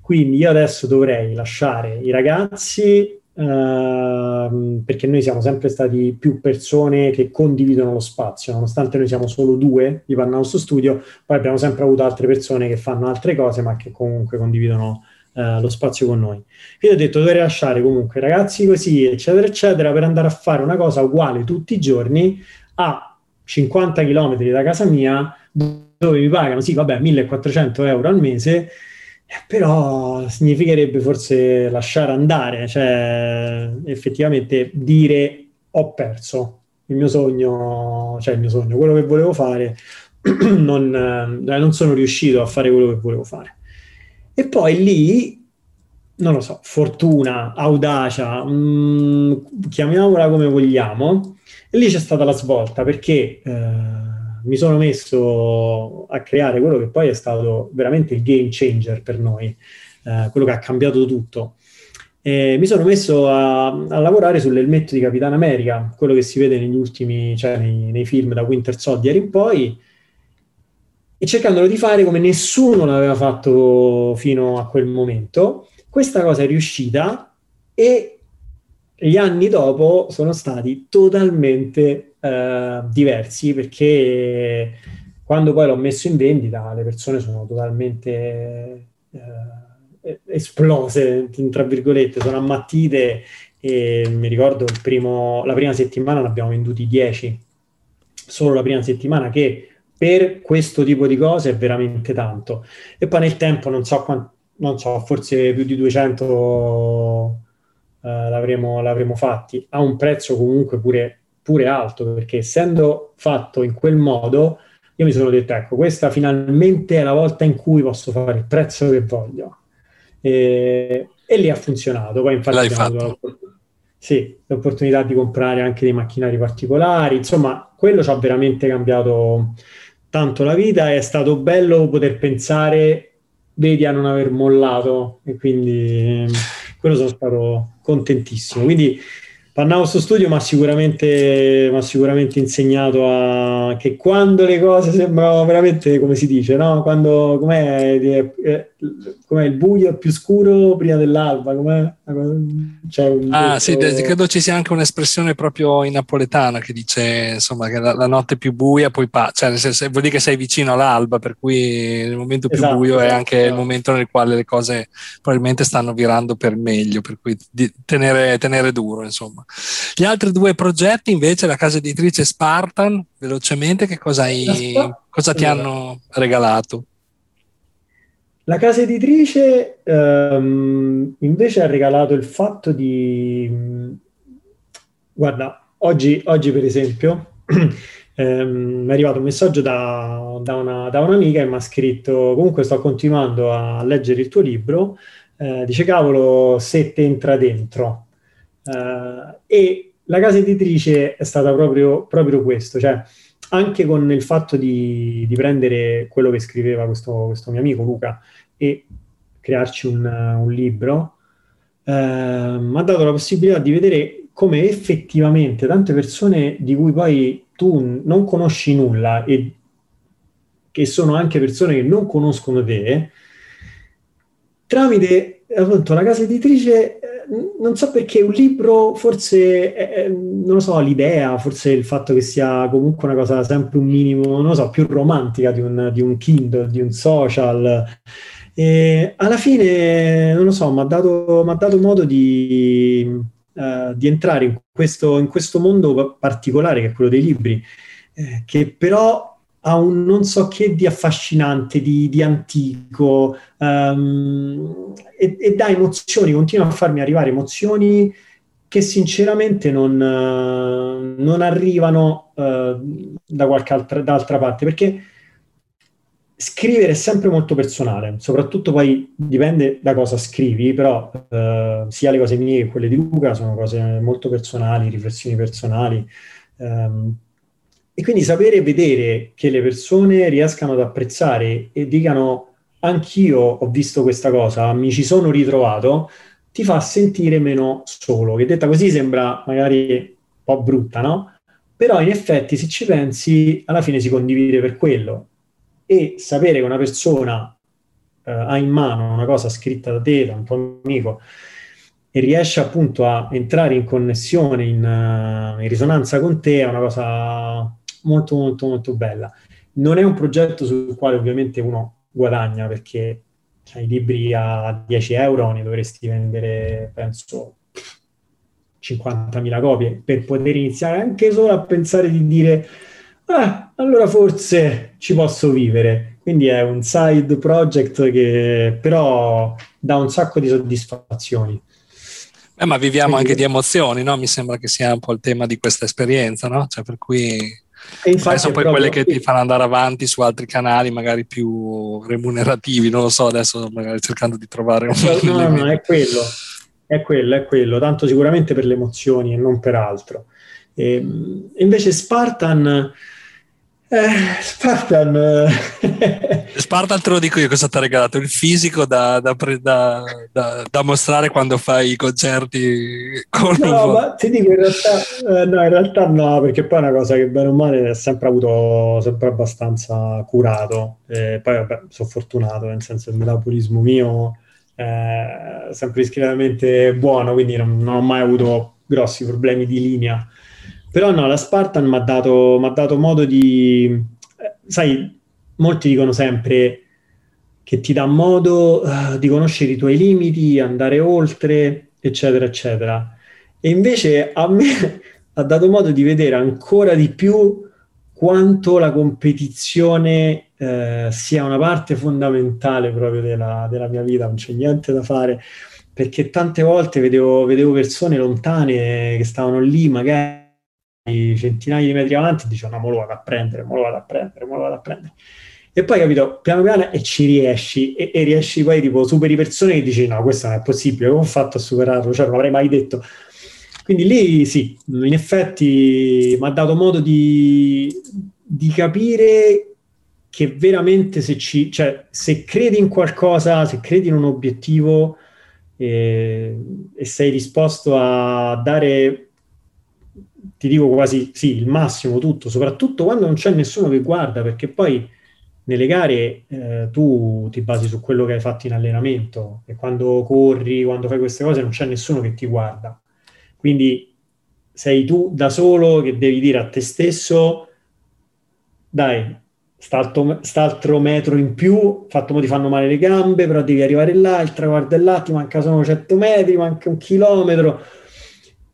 quindi io adesso dovrei lasciare i ragazzi, perché noi siamo sempre stati più persone che condividono lo spazio, nonostante noi siamo solo due di Panhouse Studio, poi abbiamo sempre avuto altre persone che fanno altre cose ma che comunque condividono lo spazio con noi. Quindi ho detto dovrei lasciare comunque i ragazzi così eccetera eccetera per andare a fare una cosa uguale tutti i giorni a 50 km da casa mia, dove mi pagano sì vabbè 1.400 euro al mese, però significherebbe forse lasciare andare, cioè effettivamente dire ho perso il mio sogno, quello che volevo fare, non sono riuscito a fare quello che volevo fare. E poi lì, non lo so, fortuna, audacia, chiamiamola come vogliamo, e lì c'è stata la svolta, perché mi sono messo a creare quello che poi è stato veramente il game changer per noi, quello che ha cambiato tutto. Mi sono messo a lavorare sull'elmetto di Capitan America, quello che si vede negli ultimi, cioè nei film da Winter Soldier in poi, e cercandolo di fare come nessuno l'aveva fatto fino a quel momento. Questa cosa è riuscita e gli anni dopo sono stati totalmente diversi, perché quando poi l'ho messo in vendita le persone sono totalmente esplose, tra virgolette, sono ammattite, e mi ricordo la prima settimana ne abbiamo venduti 10, solo la prima settimana, che per questo tipo di cose è veramente tanto. E poi nel tempo non so forse più di 200 l'avremo fatti a un prezzo comunque pure alto, perché essendo fatto in quel modo io mi sono detto ecco, questa finalmente è la volta in cui posso fare il prezzo che voglio, e lì ha funzionato. Poi infatti l'opportunità di comprare anche dei macchinari particolari, insomma quello ci ha veramente cambiato tanto la vita. È stato bello poter pensare, vedi, a non aver mollato, e quindi quello sono stato contentissimo. Quindi Panhouse Studio mi ha sicuramente insegnato che quando le cose sembrano veramente, come si dice, no? Quando com'è il buio più scuro prima dell'alba, com'è? C'è sì, credo ci sia anche un'espressione proprio in napoletana che dice, insomma, che la notte più buia poi cioè nel senso, vuol dire che sei vicino all'alba, per cui il momento più buio è anche il momento nel quale le cose probabilmente stanno virando per meglio, per cui tenere duro, insomma. Gli altri due progetti invece, la casa editrice Spartan, velocemente che cosa ti hanno regalato? La casa editrice invece ha regalato il fatto di, guarda, oggi per esempio mi è arrivato un messaggio da un'amica e mi ha scritto: comunque sto continuando a leggere il tuo libro, dice cavolo se te entra dentro. E la casa editrice è stata proprio questo, cioè anche con il fatto di prendere quello che scriveva questo mio amico Luca e crearci un libro, mi ha dato la possibilità di vedere come effettivamente tante persone di cui poi tu non conosci nulla e che sono anche persone che non conoscono te, tramite appunto la casa editrice, non so perché un libro, forse non lo so, l'idea, forse il fatto che sia comunque una cosa sempre un minimo, non lo so, più romantica di un Kindle, di un social, e alla fine non lo so, mi ha dato modo di entrare in questo mondo particolare che è quello dei libri, che però ha un non so che di affascinante, di antico, e dà emozioni, continua a farmi arrivare emozioni che sinceramente non arrivano da qualche altra parte, perché scrivere è sempre molto personale, soprattutto poi dipende da cosa scrivi, però sia le cose mie che quelle di Luca sono cose molto personali, riflessioni personali, e quindi sapere e vedere che le persone riescano ad apprezzare e dicano anch'io ho visto questa cosa, mi ci sono ritrovato, ti fa sentire meno solo, che detta così sembra magari un po' brutta, no? Però in effetti se ci pensi alla fine si condivide per quello, e sapere che una persona ha in mano una cosa scritta da te, da un tuo amico, e riesce appunto a entrare in connessione, in risonanza con te, è una cosa molto molto molto bella. Non è un progetto sul quale ovviamente uno guadagna, perché i libri a 10 euro ne dovresti vendere penso 50.000 copie per poter iniziare anche solo a pensare di dire allora forse ci posso vivere, quindi è un side project che però dà un sacco di soddisfazioni. Ma viviamo anche di emozioni, no? Mi sembra che sia un po' il tema di questa esperienza, no? Cioè, per cui adesso poi quelle che ti fanno andare avanti su altri canali magari più remunerativi, non lo so, adesso magari cercando di trovare un no, è quello, tanto sicuramente per le emozioni e non per altro. E invece Spartan te lo dico io cosa ti ha regalato, il fisico da mostrare quando fai i concerti con ma ti dico in realtà no, perché poi è una cosa che bene o male è sempre avuto, sempre abbastanza curato, poi vabbè, sono fortunato, nel senso il metabolismo mio è sempre discretamente buono, quindi non ho mai avuto grossi problemi di linea. Però no, la Spartan mi ha dato modo di... sai, molti dicono sempre che ti dà modo di conoscere i tuoi limiti, andare oltre, eccetera, eccetera. E invece a me ha dato modo di vedere ancora di più quanto la competizione sia una parte fondamentale proprio della mia vita, non c'è niente da fare, perché tante volte vedevo persone lontane che stavano lì magari centinaia di metri avanti, dice no, mo lo vado a prendere, e poi capito, piano piano, e ci riesci, e riesci poi tipo superi persone che dici no, questo non è possibile, come ho fatto a superarlo, cioè non l'avrei mai detto. Quindi lì sì, in effetti mi ha dato modo di capire che veramente se credi in qualcosa, se credi in un obiettivo e sei disposto a dare, ti dico quasi sì, il massimo, tutto, soprattutto quando non c'è nessuno che guarda, perché poi nelle gare tu ti basi su quello che hai fatto in allenamento, e quando corri, quando fai queste cose non c'è nessuno che ti guarda, quindi sei tu da solo che devi dire a te stesso dai, st'altro metro in più, fatto mo ti fanno male le gambe, però devi arrivare là, il traguardo è là, ti manca solo 100 metri, manca 1 chilometro.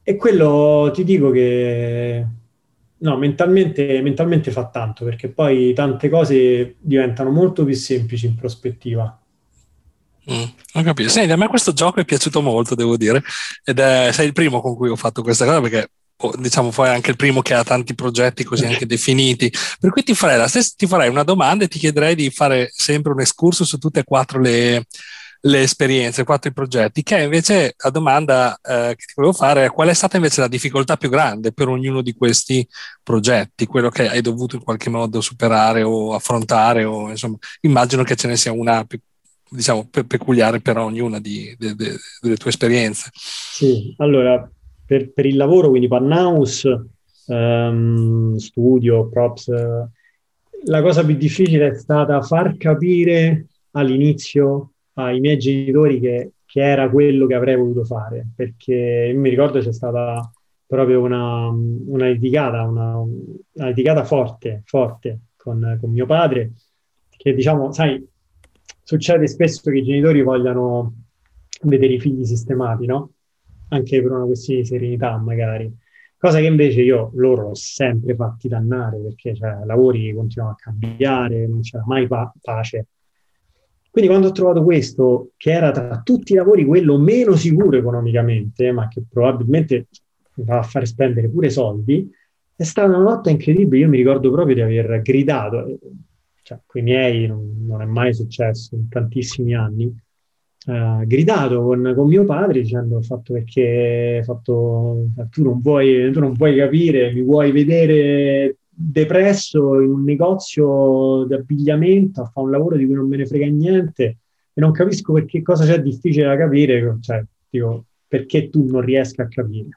E quello ti dico che no, mentalmente fa tanto, perché poi tante cose diventano molto più semplici in prospettiva. Ho capito. Senti, a me questo gioco è piaciuto molto, devo dire, ed sei il primo con cui ho fatto questa cosa, perché diciamo poi anche il primo che ha tanti progetti così anche definiti, per cui ti farei una domanda e ti chiederei di fare sempre un excursus su tutte e quattro le esperienze, 4 i progetti, che invece la domanda che ti volevo fare è qual è stata invece la difficoltà più grande per ognuno di questi progetti, quello che hai dovuto in qualche modo superare o affrontare, o insomma immagino che ce ne sia una più, diciamo, peculiare per ognuna delle tue esperienze. Sì, allora per il lavoro, quindi Panhouse Studio, Props, la cosa più difficile è stata far capire all'inizio ai miei genitori che era quello che avrei voluto fare, perché mi ricordo c'è stata proprio una litigata forte con mio padre, che, diciamo, sai, succede spesso che i genitori vogliano vedere i figli sistemati, no? Anche per una questione di serenità, magari. Cosa che invece loro ho sempre fatti dannare, perché, cioè, lavori continuano a cambiare, non c'era mai pace. Quindi quando ho trovato questo, che era tra tutti i lavori quello meno sicuro economicamente, ma che probabilmente va a far spendere pure soldi, è stata una lotta incredibile. Io mi ricordo proprio di aver gridato, cioè coi miei non è mai successo in tantissimi anni, gridato con mio padre dicendo perché tu non vuoi capire, mi vuoi vedere depresso in un negozio di abbigliamento a fare un lavoro di cui non me ne frega niente, e non capisco perché, cosa c'è difficile da capire, cioè, dico, perché tu non riesca a capire.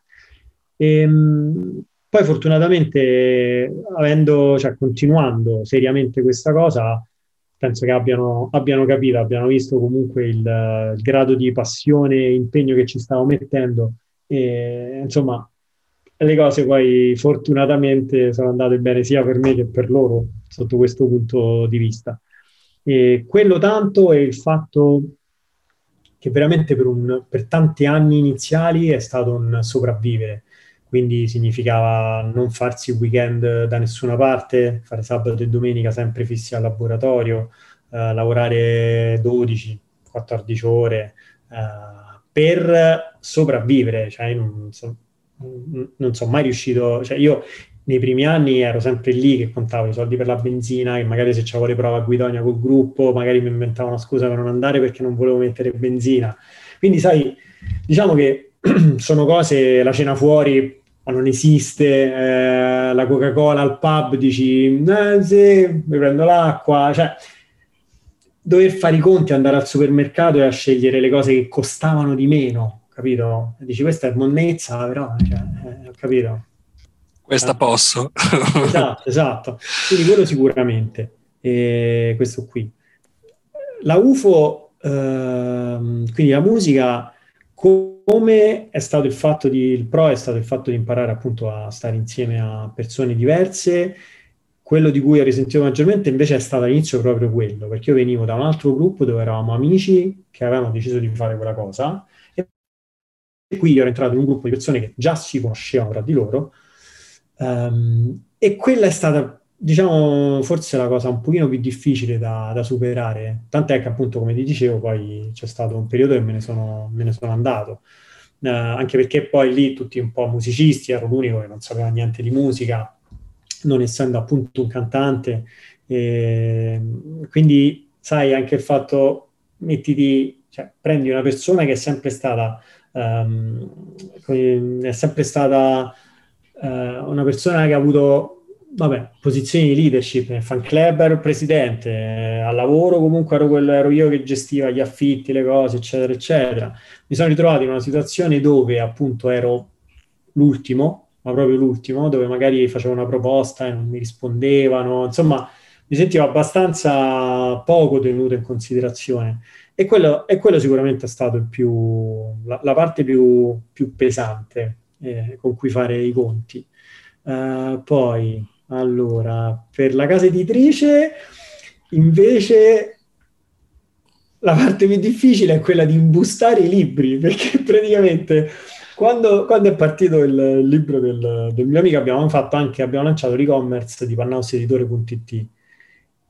Poi fortunatamente, continuando seriamente questa cosa, penso che abbiano capito, abbiano visto comunque il grado di passione e impegno che ci stavo mettendo, e insomma le cose poi fortunatamente sono andate bene sia per me che per loro sotto questo punto di vista. E quello tanto è il fatto che veramente per tanti anni iniziali è stato un sopravvivere, quindi significava non farsi weekend da nessuna parte, fare sabato e domenica sempre fissi al laboratorio, lavorare 12-14 ore per sopravvivere, cioè non sono mai riuscito, cioè io nei primi anni ero sempre lì che contavo i soldi per la benzina, che magari se c'avevo le prove a guidogna col gruppo magari mi inventavo una scusa per non andare perché non volevo mettere benzina, quindi sai, diciamo che sono cose, la cena fuori ma non esiste, la Coca-Cola al pub dici sì, mi prendo l'acqua, cioè dover fare i conti, andare al supermercato e a scegliere le cose che costavano di meno, capito? Dici, questa è monnezza, però, cioè, ho capito. Questa posso. Esatto. Quindi quello sicuramente. E questo qui. La UFO, quindi la musica, come è stato il fatto di imparare appunto a stare insieme a persone diverse. Quello di cui ho risentito maggiormente invece è stato all'inizio proprio quello, perché io venivo da un altro gruppo dove eravamo amici che avevano deciso di fare quella cosa, e qui io ero entrato in un gruppo di persone che già si conoscevano tra di loro, e quella è stata, diciamo, forse la cosa un pochino più difficile da superare, tant'è che appunto, come ti dicevo, poi c'è stato un periodo che me ne sono andato, anche perché poi lì tutti un po' musicisti, ero l'unico che non sapeva niente di musica, non essendo appunto un cantante, quindi sai, anche il fatto, cioè, prendi una persona che è sempre stata una persona che ha avuto posizioni di leadership nel fan club, ero il presidente, al lavoro comunque ero io che gestiva gli affitti, le cose, eccetera eccetera. Mi sono ritrovato in una situazione dove appunto ero l'ultimo, ma proprio l'ultimo, dove magari facevo una proposta e non mi rispondevano, insomma mi sentivo abbastanza poco tenuto in considerazione. E quello sicuramente è stato la parte più pesante con cui fare i conti. Poi, allora, per la casa editrice, invece, la parte più difficile è quella di imbustare i libri, perché praticamente quando è partito il libro del mio amico abbiamo lanciato l'e-commerce di panhouseeditore.it,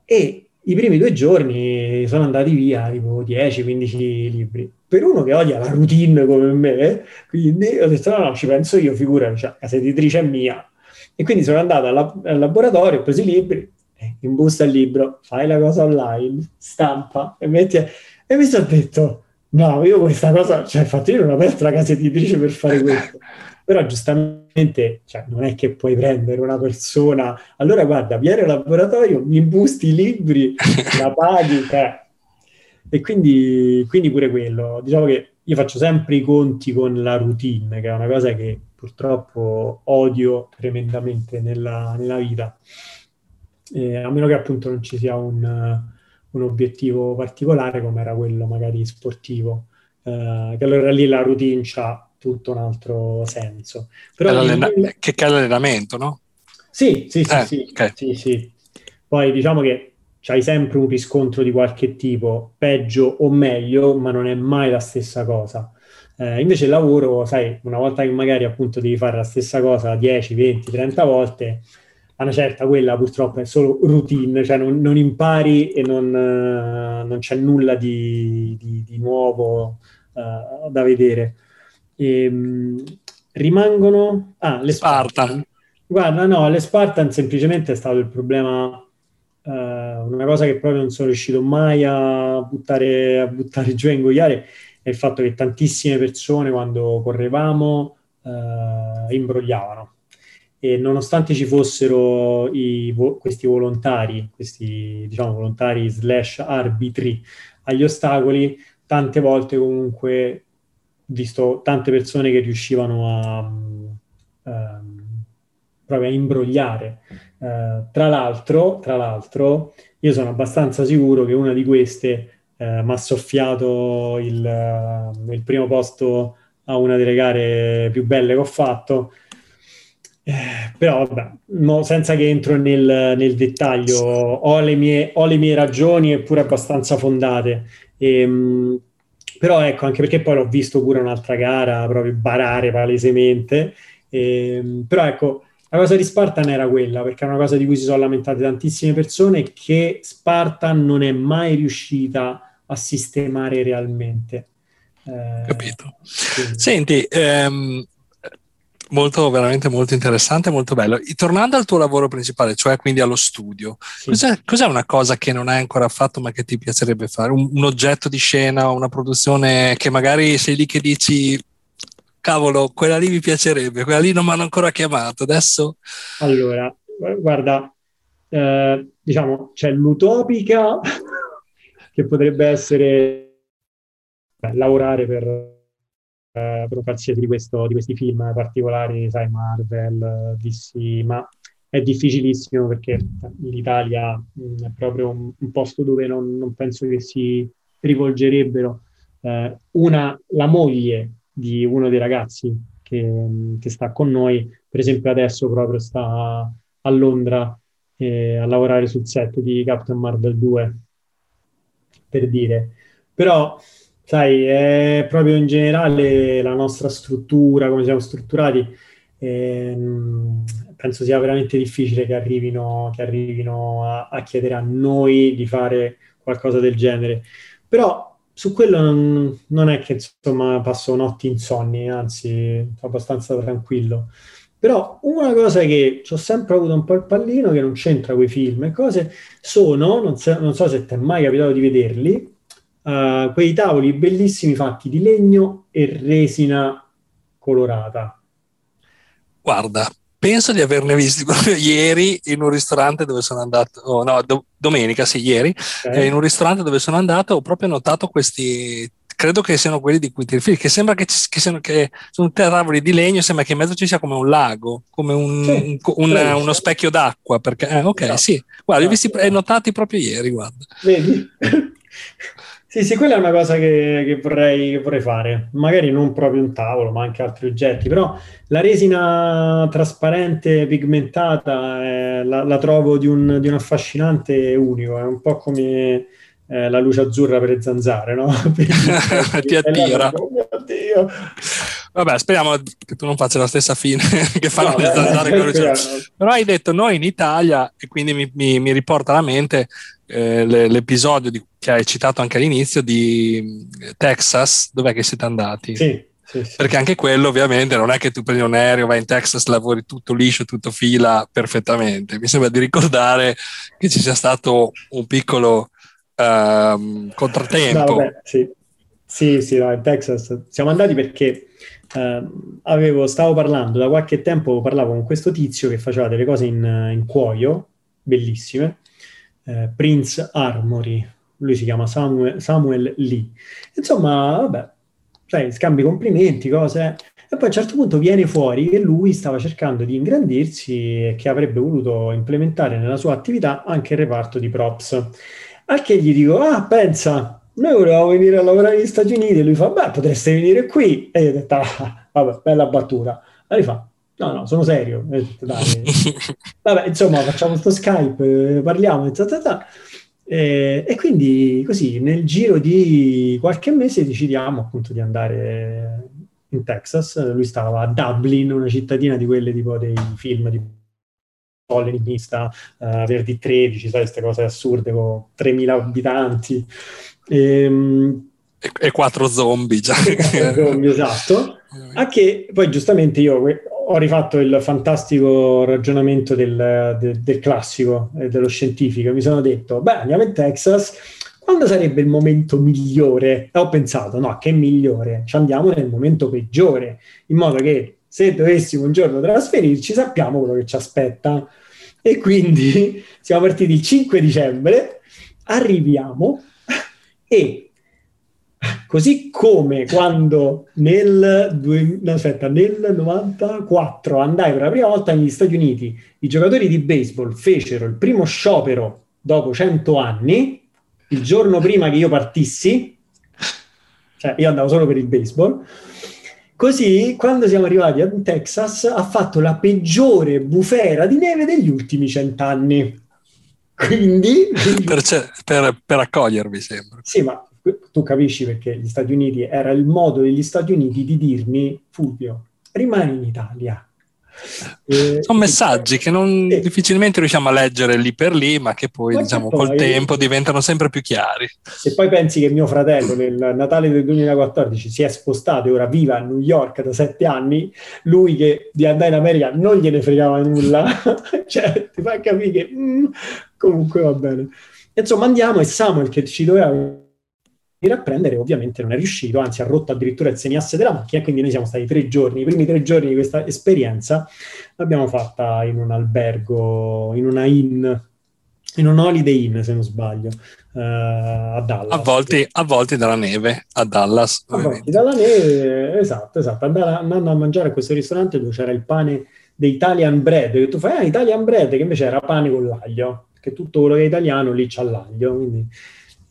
e i primi 2 giorni sono andati via tipo 10-15 libri. Per uno che odia la routine come me, quindi ho detto no, ci penso io, figurati, cioè, casa editrice è mia. E quindi sono andato al laboratorio, ho preso i libri, imbusta il libro, fai la cosa online, stampa e mi sono detto no, io questa cosa, cioè infatti io non ho aperto la casa editrice per fare questo. Però giustamente, cioè, non è che puoi prendere una persona, allora guarda, vieni al laboratorio, mi imbusti i libri, la paghi, E quindi pure quello. Diciamo che io faccio sempre i conti con la routine, che è una cosa che purtroppo odio tremendamente nella vita. A meno che appunto non ci sia un obiettivo particolare, come era quello magari sportivo, che allora lì la routine c'ha tutto un altro senso. Però che è l'allenamento, no? Sì, okay. Sì. Poi diciamo che c'hai sempre un riscontro di qualche tipo, peggio o meglio, ma non è mai la stessa cosa. Invece il lavoro, sai, una volta che magari appunto devi fare la stessa cosa 10, 20, 30 volte, a una certa quella purtroppo è solo routine, cioè non impari e non c'è nulla di nuovo da vedere. Rimangono le Spartan. Guarda, no, le Spartan semplicemente è stato il problema, una cosa che proprio non sono riuscito mai a buttare giù e ingoiare è il fatto che tantissime persone quando correvamo imbrogliavano, e nonostante ci fossero questi volontari, questi diciamo volontari / arbitri agli ostacoli, tante volte comunque visto tante persone che riuscivano proprio a imbrogliare. Tra l'altro, io sono abbastanza sicuro che una di queste mi ha soffiato il primo posto a una delle gare più belle che ho fatto. Però vabbè, no, senza che entro nel dettaglio, ho le mie ragioni, eppure abbastanza fondate. Però ecco, anche perché poi l'ho visto pure un'altra gara, proprio barare palesemente. Però ecco, la cosa di Spartan era quella, perché è una cosa di cui si sono lamentate tantissime persone, che Spartan non è mai riuscita a sistemare realmente. Capito. Quindi. Senti, molto, veramente molto interessante, molto bello. E tornando al tuo lavoro principale, cioè quindi allo studio, sì. Cos'è una cosa che non hai ancora fatto ma che ti piacerebbe fare? Un oggetto di scena, una produzione che magari sei lì che dici cavolo, quella lì mi piacerebbe, quella lì non mi hanno ancora chiamato, adesso? Allora, guarda, diciamo c'è l'utopica che potrebbe essere lavorare per qualsiasi di questi film particolari, sai, Marvel, DC, ma è difficilissimo perché l'Italia è proprio un posto dove non penso che si rivolgerebbero. La moglie di uno dei ragazzi che sta con noi, per esempio adesso proprio sta a Londra a lavorare sul set di Captain Marvel 2, per dire. Però sai, è proprio in generale la nostra struttura, come siamo strutturati, penso sia veramente difficile che arrivino a chiedere a noi di fare qualcosa del genere. Però su quello non è che insomma passo notti insonni, anzi sono abbastanza tranquillo. Però una cosa che ho sempre avuto un po' il pallino, che non c'entra coi film e cose, sono, non so se ti è mai capitato di vederli, quei tavoli bellissimi fatti di legno e resina colorata. Guarda, penso di averne visti proprio ieri in un ristorante dove sono andato, domenica, ieri, okay. In un ristorante dove sono andato ho proprio notato questi, credo che siano quelli di cui ti riferi, che sembra che sono tavoli di legno, sembra che in mezzo ci sia come un lago, come uno specchio d'acqua, perché, ok, esatto. Sì, guarda, li ho visti notati proprio ieri, guarda. Vedi? Sì, quella è una cosa che vorrei fare, magari non proprio un tavolo ma anche altri oggetti, però la resina trasparente pigmentata la trovo di un affascinante unico, è un po' come la luce azzurra per le zanzare, no? Ti attira. Oddio. Vabbè, speriamo che tu non faccia la stessa fine che fanno le zanzare con la luce. Però hai detto noi in Italia, e quindi mi riporta alla mente l'episodio che hai citato anche all'inizio di Texas, dov'è che siete andati? Sì. Perché anche quello ovviamente non è che tu prendi un aereo, vai in Texas, lavori tutto liscio, tutto fila perfettamente. Mi sembra di ricordare che ci sia stato un piccolo contrattempo. No, vabbè, sì, no, in Texas siamo andati perché da qualche tempo parlavo con questo tizio che faceva delle cose in cuoio bellissime, Prince Armory, lui si chiama Samuel Lee. Insomma, vabbè, sai, scambi complimenti, cose. E poi a un certo punto viene fuori che lui stava cercando di ingrandirsi e che avrebbe voluto implementare nella sua attività anche il reparto di props. Al che gli dico, ah, pensa, noi volevamo venire a lavorare negli Stati Uniti. E lui fa, beh, potreste venire qui. E io ho detto, ah, vabbè, bella battuta. E lui fa, no, sono serio. E detto, dai. Vabbè, insomma, facciamo sto Skype, parliamo, e quindi così, nel giro di qualche mese decidiamo appunto di andare in Texas. Lui stava a Dublin, una cittadina di quelle tipo dei film di L'enigmista, Verdi 13, sai, queste cose assurde con 3.000 abitanti e 4 zombie già. 4 zombie, esatto. A che poi giustamente io ho rifatto il fantastico ragionamento del classico e dello scientifico. Mi sono detto, beh, andiamo in Texas, quando sarebbe il momento migliore? E ho pensato, no, che migliore? Ci andiamo nel momento peggiore, in modo che se dovessimo un giorno trasferirci sappiamo quello che ci aspetta. E quindi siamo partiti il 5 dicembre, arriviamo e così come quando nel 94 andai per la prima volta negli Stati Uniti, i giocatori di baseball fecero il primo sciopero dopo 100 anni, il giorno prima che io partissi, cioè io andavo solo per il baseball. Così, quando siamo arrivati in Texas, ha fatto la peggiore bufera di neve degli ultimi 100 anni. Quindi... Per accogliermi, sembra. Sì, ma tu capisci perché gli Stati Uniti, era il modo degli Stati Uniti di dirmi, Fulvio, rimani in Italia. Sono messaggi che difficilmente riusciamo a leggere lì per lì, ma che poi, diciamo, col tempo diventano sempre più chiari. Se poi pensi che mio fratello nel Natale del 2014 si è spostato e ora vive a New York da 7 anni, lui che di andare in America non gliene fregava nulla, cioè ti fa capire che comunque va bene. Insomma, andiamo, e Samuel, che ci doveva a prendere, ovviamente non è riuscito, anzi ha rotto addirittura il semiasse della macchina. Quindi noi siamo stati 3 giorni, i primi 3 giorni di questa esperienza l'abbiamo fatta in un albergo, in un holiday inn, se non sbaglio, a Dallas. A volte dalla neve, a Dallas. A volte dalla neve, esatto. Andando a mangiare a questo ristorante dove c'era il pane dei Italian Bread, che tu fai, Italian Bread, che invece era pane con l'aglio, che tutto quello che è italiano lì c'ha l'aglio, quindi...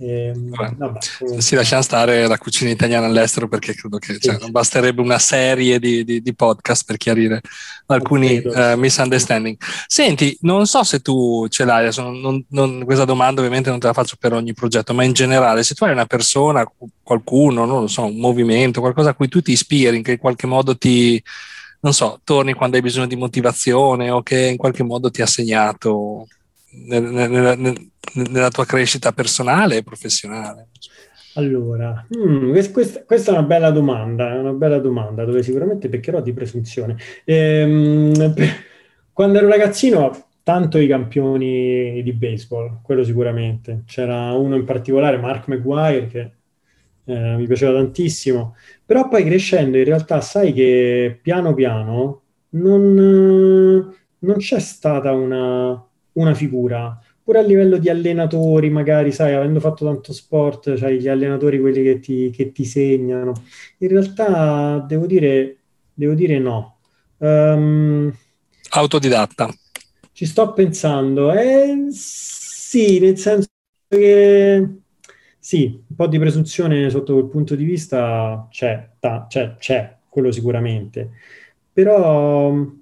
Vabbè. Sì, lasciamo stare la cucina italiana all'estero, perché credo che basterebbe una serie di podcast per chiarire alcuni misunderstanding. Senti, non so se tu ce l'hai adesso, questa domanda ovviamente non te la faccio per ogni progetto, ma in generale, se tu hai una persona, qualcuno, non lo so, un movimento, qualcosa a cui tu ti ispiri, che in qualche modo ti, non so, torni quando hai bisogno di motivazione, o che in qualche modo ti ha segnato nella tua crescita personale e professionale? Allora, questa è una bella domanda, dove sicuramente peccherò di presunzione. Quando ero ragazzino, tanto i campioni di baseball, quello sicuramente. C'era uno in particolare, Mark McGuire, che mi piaceva tantissimo, però poi crescendo in realtà sai che piano piano non c'è stata una figura, pure a livello di allenatori, magari, sai, avendo fatto tanto sport, cioè gli allenatori, quelli che ti segnano. In realtà devo dire no. Autodidatta. Ci sto pensando. Sì, nel senso che sì, un po' di presunzione sotto quel punto di vista c'è, quello sicuramente. Però...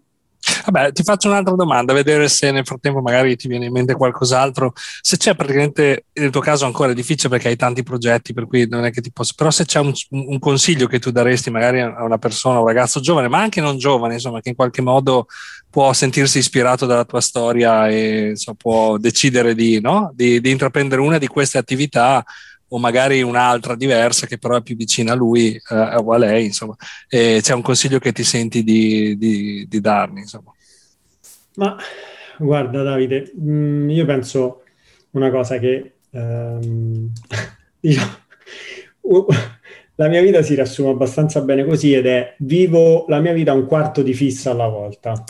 Vabbè, ti faccio un'altra domanda, a vedere se nel frattempo magari ti viene in mente qualcos'altro. Se c'è, praticamente nel tuo caso ancora è difficile perché hai tanti progetti, per cui non è che ti posso, però se c'è un consiglio che tu daresti magari a una persona, a un ragazzo giovane, ma anche non giovane, insomma, che in qualche modo può sentirsi ispirato dalla tua storia e insomma, può decidere di intraprendere una di queste attività, o magari un'altra diversa che però è più vicina a lui o a lei, insomma, c'è un consiglio che ti senti di darmi, insomma? Ma guarda, Davide, io penso una cosa che la mia vita si riassume abbastanza bene così, ed è: vivo la mia vita un quarto di fissa alla volta.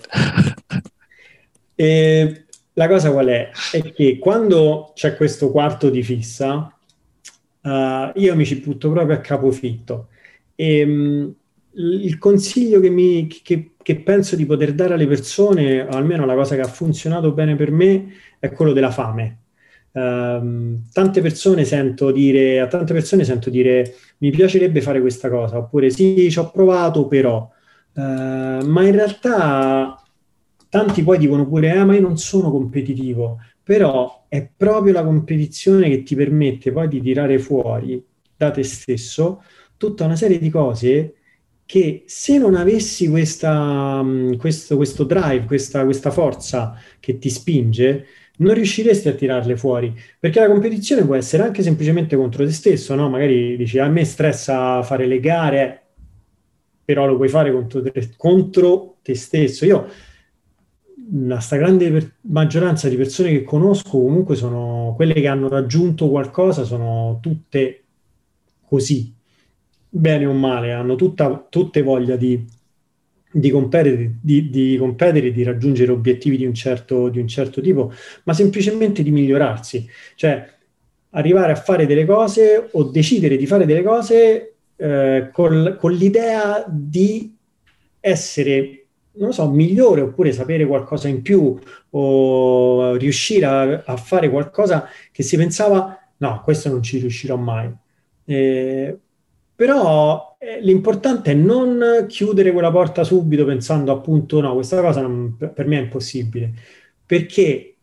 E la cosa qual è? È che quando c'è questo quarto di fissa io mi ci butto proprio a capofitto. Il consiglio che penso di poter dare alle persone, almeno la cosa che ha funzionato bene per me, è quello della fame. A tante persone sento dire mi piacerebbe fare questa cosa, oppure sì, ci ho provato, però ma in realtà tanti poi dicono pure ma io non sono competitivo. Però è proprio la competizione che ti permette poi di tirare fuori da te stesso tutta una serie di cose che, se non avessi questo drive, questa forza che ti spinge, non riusciresti a tirarle fuori, perché la competizione può essere anche semplicemente contro te stesso, no? Magari dici a me stressa fare le gare, però lo puoi fare contro te stesso. Io la stragrande maggioranza di persone che conosco comunque sono quelle che hanno raggiunto qualcosa, sono tutte così, bene o male, hanno tutte voglia di competere, di raggiungere obiettivi di un certo tipo, ma semplicemente di migliorarsi, cioè arrivare a fare delle cose o decidere di fare delle cose con l'idea di essere, non lo so, migliore, oppure sapere qualcosa in più, o riuscire a fare qualcosa che si pensava no, questo non ci riuscirò mai. Però l'importante è non chiudere quella porta subito pensando appunto no, questa cosa per me è impossibile, perché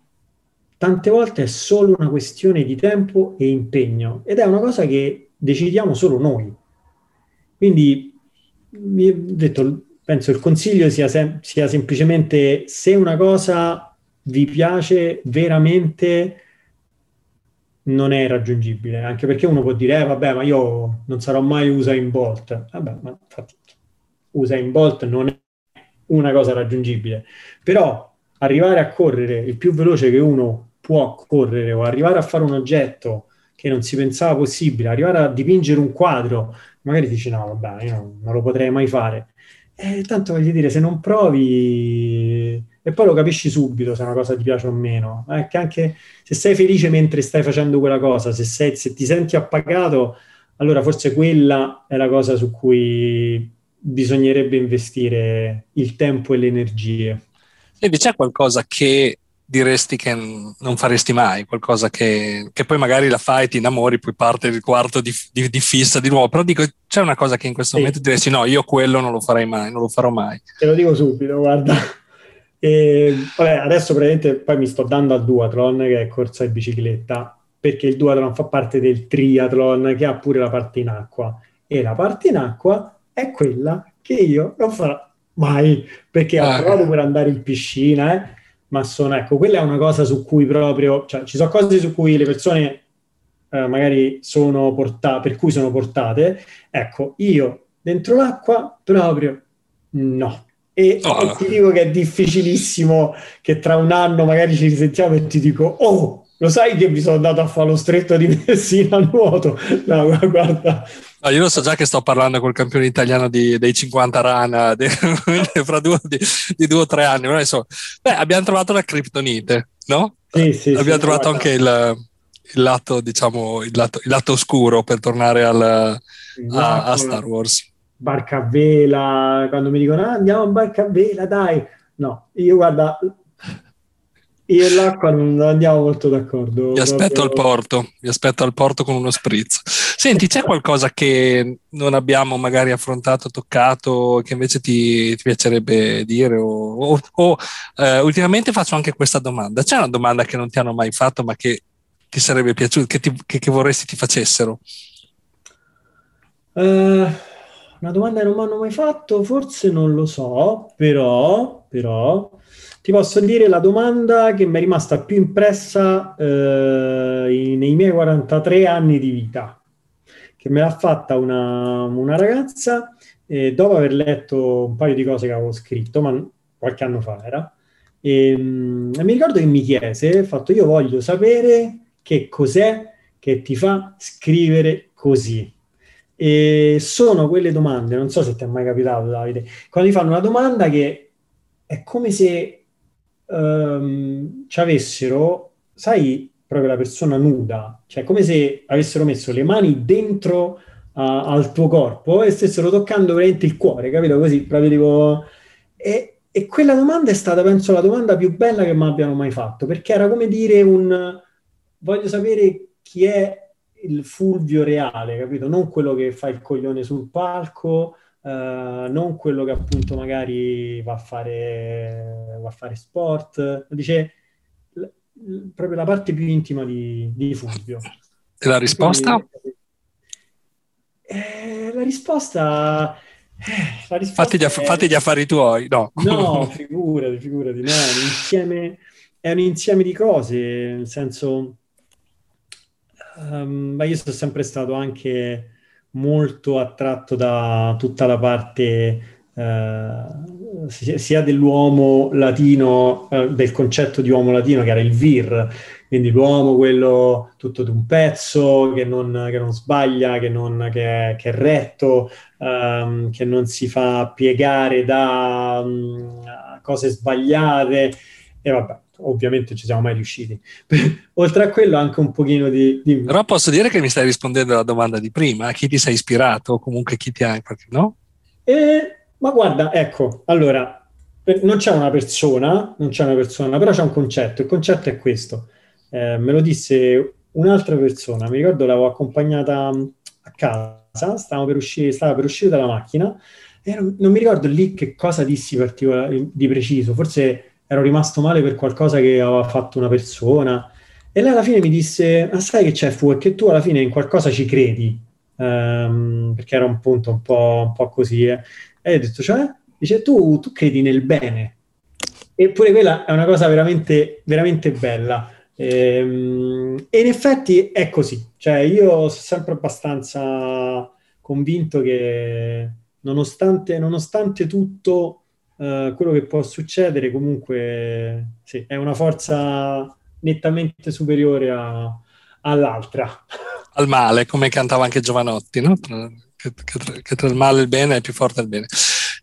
tante volte è solo una questione di tempo e impegno, ed è una cosa che decidiamo solo noi. Quindi mi ho detto, penso il consiglio sia semplicemente, se una cosa vi piace veramente, non è raggiungibile, anche perché uno può dire vabbè, ma io non sarò mai Usain Bolt. Vabbè, ma infatti Usain Bolt non è una cosa raggiungibile, però arrivare a correre il più veloce che uno può correre, o arrivare a fare un oggetto che non si pensava possibile, arrivare a dipingere un quadro, magari dici no, vabbè, io non lo potrei mai fare. Tanto voglio dire, se non provi, e poi lo capisci subito se una cosa ti piace o meno, che anche se sei felice mentre stai facendo quella cosa, se ti senti appagato, allora forse quella è la cosa su cui bisognerebbe investire il tempo e le energie. Quindi c'è qualcosa che diresti che non faresti mai, qualcosa che poi magari la fai, ti innamori, poi parte il quarto di fissa di nuovo, però dico, c'è una cosa che in questo momento diresti no, io quello non lo farei mai, non lo farò mai? Te lo dico subito, guarda, vabbè, adesso praticamente poi mi sto dando al duathlon, che è corsa e bicicletta, perché il duathlon fa parte del triathlon, che ha pure la parte in acqua, e la parte in acqua è quella che io non farò mai, perché ho provato per andare in piscina, ma sono, ecco, quella è una cosa su cui proprio, cioè ci sono cose su cui le persone magari sono portate, ecco, io dentro l'acqua proprio no. E ti dico che è difficilissimo, che tra un anno magari ci risentiamo e ti dico oh, lo sai che mi sono andato a fare lo stretto di Messina a nuoto? No, guarda. No, io lo so già che sto parlando col campione italiano dei 50 rana fra di 2 o 3 anni. Però adesso, abbiamo trovato la criptonite, no? Sì, abbiamo trovato anche il lato, diciamo, il lato oscuro, per tornare a Star Wars. Barca a vela, quando mi dicono andiamo a barca a vela, dai. No, io guarda, io e l'acqua non andiamo molto d'accordo. Vi aspetto al porto con uno spritz. Senti, c'è qualcosa che non abbiamo magari affrontato, toccato, che invece ti piacerebbe dire? O ultimamente faccio anche questa domanda. C'è una domanda che non ti hanno mai fatto, ma che ti sarebbe piaciuto, che vorresti ti facessero? Una domanda che non mi hanno mai fatto, forse non lo so, però ti posso dire la domanda che mi è rimasta più impressa nei miei 43 anni di vita, che me l'ha fatta una ragazza, dopo aver letto un paio di cose che avevo scritto, ma qualche anno fa era, e mi ricordo che mi chiese, fatto, io voglio sapere che cos'è che ti fa scrivere così. E sono quelle domande, non so se ti è mai capitato, Davide, quando ti fanno una domanda che è come se ci avessero, sai, proprio la persona nuda, cioè come se avessero messo le mani dentro al tuo corpo e stessero toccando veramente il cuore, capito? Così, proprio tipo... E quella domanda è stata, penso, la domanda più bella che mi abbiano mai fatto, perché era come dire un... voglio sapere chi è il Fulvio reale, capito? Non quello che fa il coglione sul palco, non quello che appunto magari va a fare sport, dice proprio la parte più intima di Fulvio. E la risposta? Quindi, fategli affari tuoi, no? No, figurati, no, è un insieme di cose, nel senso... ma io sono sempre stato anche molto attratto da tutta la parte sia dell'uomo latino, del concetto di uomo latino che era il vir, quindi l'uomo quello tutto d'un pezzo, che non sbaglia, che è retto, che non si fa piegare da cose sbagliate, e vabbè, ovviamente ci siamo mai riusciti. Oltre a quello anche un pochino di... Però posso dire che mi stai rispondendo alla domanda di prima, a chi ti sei ispirato o comunque chi ti ha, no? Ma guarda, ecco, allora, non c'è una persona, però c'è un concetto. Il concetto è questo. Me lo disse un'altra persona, mi ricordo l'avevo accompagnata a casa, stava per uscire dalla macchina, e non mi ricordo lì che cosa dissi di preciso, forse... ero rimasto male per qualcosa che aveva fatto una persona, e lei alla fine mi disse: ma sai che c'è, Fu? È che tu alla fine in qualcosa ci credi, perché era un punto un po' così, e io ho detto, cioè? Dice, tu credi nel bene. Eppure quella è una cosa veramente, veramente bella, e in effetti è così, cioè io sono sempre abbastanza convinto che nonostante tutto, quello che può succedere, comunque sì, è una forza nettamente superiore all'altra, al male, come cantava anche Giovanotti, no? Che tra il male e il bene è più forte il bene.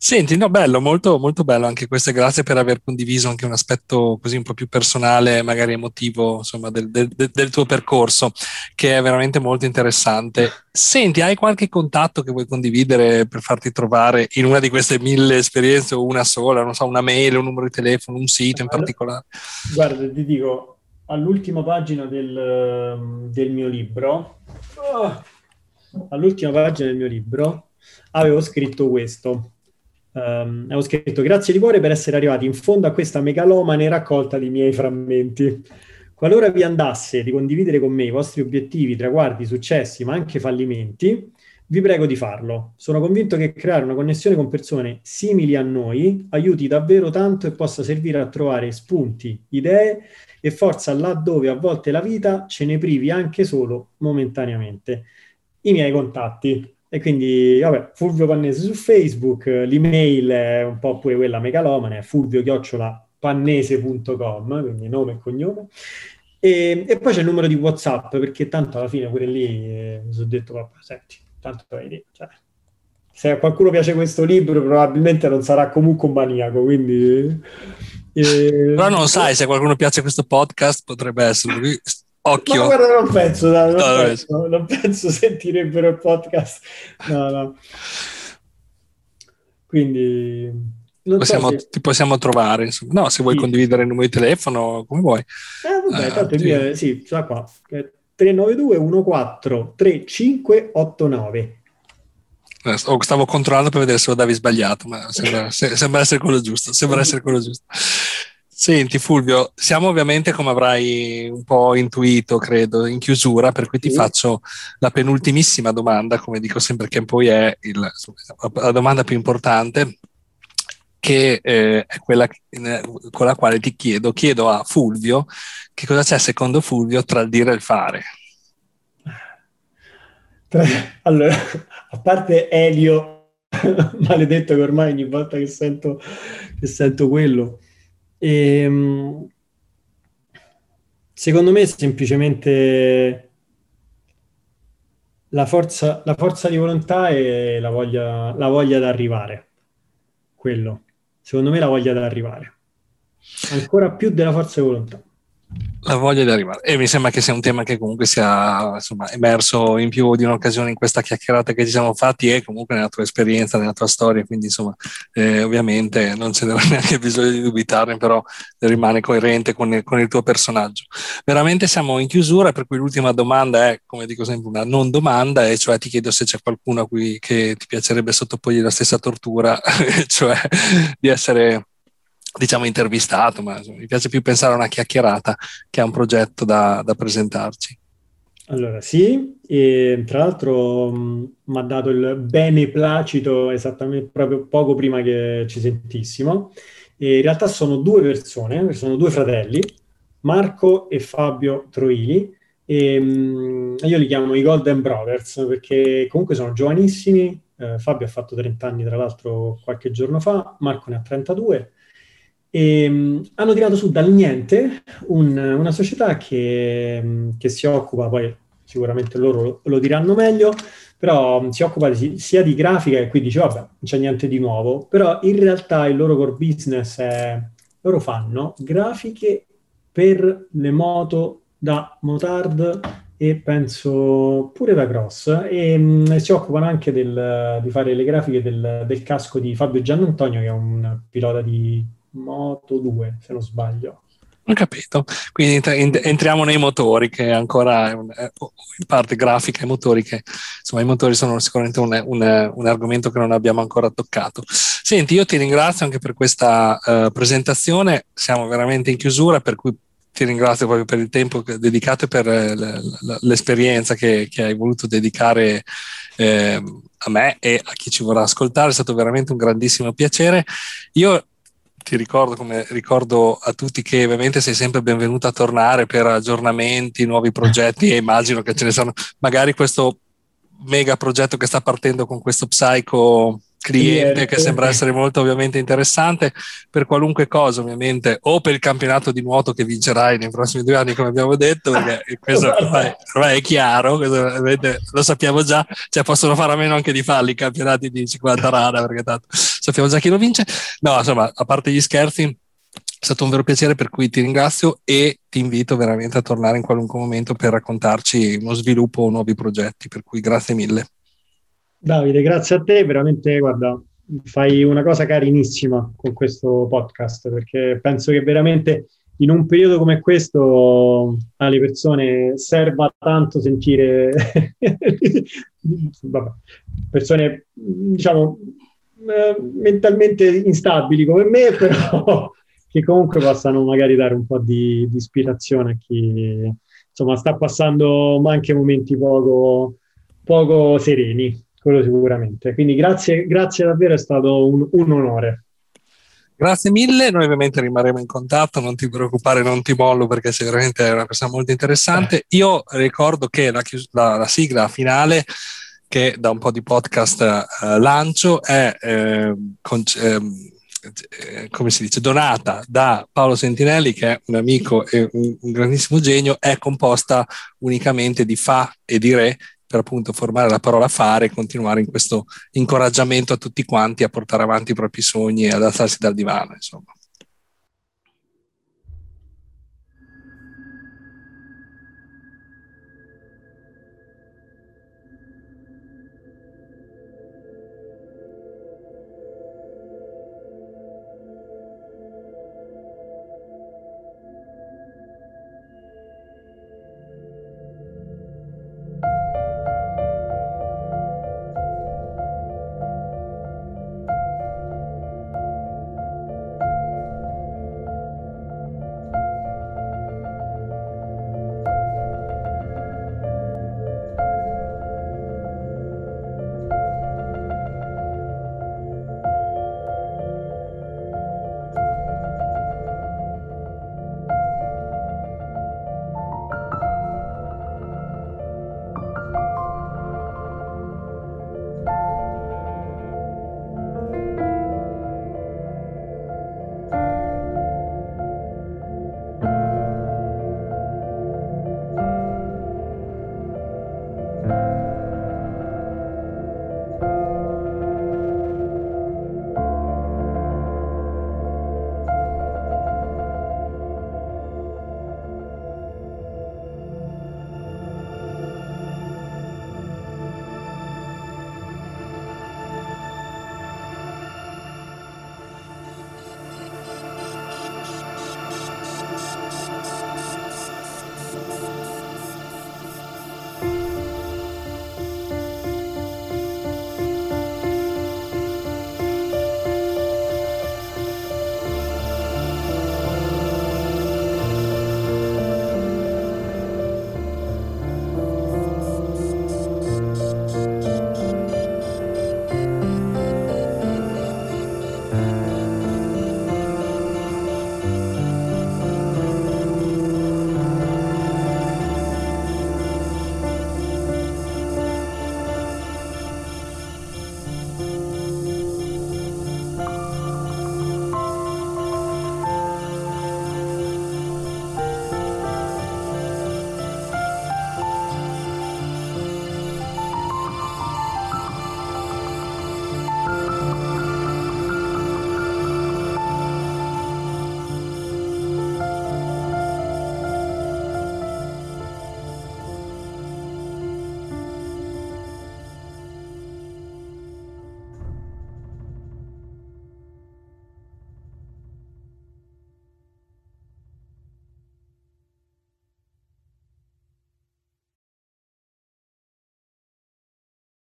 Senti, no, bello, molto, molto bello anche questo, grazie per aver condiviso anche un aspetto così un po' più personale, magari emotivo, insomma, del tuo percorso, che è veramente molto interessante. Senti, hai qualche contatto che vuoi condividere per farti trovare in una di queste 1000 esperienze, o una sola, non so, una mail, un numero di telefono, un sito in particolare? Guarda, ti dico, all'ultima pagina del mio libro, avevo scritto questo. Avevo scritto: grazie di cuore per essere arrivati in fondo a questa megalomane raccolta di miei frammenti. Qualora vi andasse di condividere con me i vostri obiettivi, traguardi, successi, ma anche fallimenti, vi prego di farlo. Sono convinto che creare una connessione con persone simili a noi aiuti davvero tanto e possa servire a trovare spunti, idee e forza laddove a volte la vita ce ne privi anche solo momentaneamente. I miei contatti. E quindi, vabbè, Fulvio Pannese su Facebook, l'email è un po' pure quella megalomane, è fulvio@pannese.com, quindi nome e cognome. E poi c'è il numero di WhatsApp, perché tanto alla fine pure lì mi sono detto, papà, senti, tanto vedi, cioè, se a qualcuno piace questo libro probabilmente non sarà comunque un maniaco, quindi... Però non sai, se a qualcuno piace questo podcast potrebbe essere lui... Occhio. Ma guarda, non penso sentirebbero il podcast. No. Quindi ti possiamo trovare, insomma. No, se vuoi condividere il numero di telefono, come vuoi. Vabbè, tanto mio, sì, ce l'ha qua. 392-143589. Stavo controllando per vedere se lo davi sbagliato, ma sembra essere quello giusto. Senti Fulvio, siamo ovviamente, come avrai un po' intuito, credo, in chiusura, per cui ti faccio la penultimissima domanda, come dico sempre, che poi è la domanda più importante, che è quella con la quale ti chiedo a Fulvio che cosa c'è secondo Fulvio tra il dire e il fare. Allora, a parte Elio, maledetto, che ormai ogni volta che sento quello... secondo me semplicemente la forza di volontà e la voglia di arrivare, quello, secondo me, la voglia di arrivare ancora più della forza di volontà. La voglia di arrivare, e mi sembra che sia un tema che comunque sia, insomma, emerso in più di un'occasione in questa chiacchierata che ci siamo fatti, e comunque nella tua esperienza, nella tua storia, quindi insomma ovviamente non c'è neanche bisogno di dubitare, però rimane coerente con il tuo personaggio. Veramente siamo in chiusura, per cui l'ultima domanda è, come dico sempre, una non domanda, e cioè ti chiedo se c'è qualcuno a cui che ti piacerebbe sottoporgli la stessa tortura, cioè di essere, diciamo, intervistato, ma mi piace più pensare a una chiacchierata che a un progetto da presentarci. Allora sì, e tra l'altro mi ha dato il beneplacito esattamente proprio poco prima che ci sentissimo, e in realtà sono due persone, sono due fratelli, Marco e Fabio Troili, e io li chiamo i Golden Brothers perché comunque sono giovanissimi. Fabio ha fatto 30 anni tra l'altro qualche giorno fa, Marco ne ha 32, e hanno tirato su dal niente una società che si occupa, poi sicuramente loro lo diranno meglio, però si occupa sia di grafica, e qui dice vabbè non c'è niente di nuovo, però in realtà il loro core business è, loro fanno grafiche per le moto da motard e penso pure da cross, e si occupano anche di fare le grafiche del casco di Fabio Giannantonio, che è un pilota di Moto 2, se non sbaglio. Ho capito, quindi entriamo nei motori, che ancora in parte grafica e motori, che insomma i motori sono sicuramente un argomento che non abbiamo ancora toccato. Senti, io ti ringrazio anche per questa presentazione, siamo veramente in chiusura, per cui ti ringrazio proprio per il tempo dedicato e per l'esperienza che hai voluto dedicare a me e a chi ci vorrà ascoltare. È stato veramente un grandissimo piacere. Io ti ricordo, come ricordo a tutti, che ovviamente sei sempre benvenuta a tornare per aggiornamenti, nuovi progetti, e immagino che ce ne saranno, magari questo mega progetto che sta partendo con questo Psycho cliente che sembra essere molto ovviamente interessante. Per qualunque cosa ovviamente, o per il campionato di nuoto che vincerai nei prossimi 2 anni, come abbiamo detto, perché questo ormai è chiaro, questo lo sappiamo già, cioè possono fare a meno anche di farli i campionati di 50 rana, perché tanto sappiamo già chi lo vince. No, insomma, a parte gli scherzi, è stato un vero piacere, per cui ti ringrazio e ti invito veramente a tornare in qualunque momento per raccontarci uno sviluppo o nuovi progetti, per cui grazie mille. Davide, grazie a te, veramente, guarda, fai una cosa carinissima con questo podcast, perché penso che veramente in un periodo come questo alle persone serva tanto sentire vabbè, persone, diciamo, mentalmente instabili come me, però che comunque possano magari dare un po' di ispirazione a chi, insomma, sta passando anche momenti poco sereni. Quello sicuramente, quindi grazie davvero, è stato un onore. Grazie mille, noi ovviamente rimarremo in contatto, non ti preoccupare, non ti mollo, perché sei veramente una persona molto interessante. Io ricordo che la sigla finale, che da un po' di podcast lancio, è come si dice, donata da Paolo Sentinelli, che è un amico e un grandissimo genio, è composta unicamente di fa e di re, per appunto formare la parola fare e continuare in questo incoraggiamento a tutti quanti a portare avanti i propri sogni e ad alzarsi dal divano, insomma.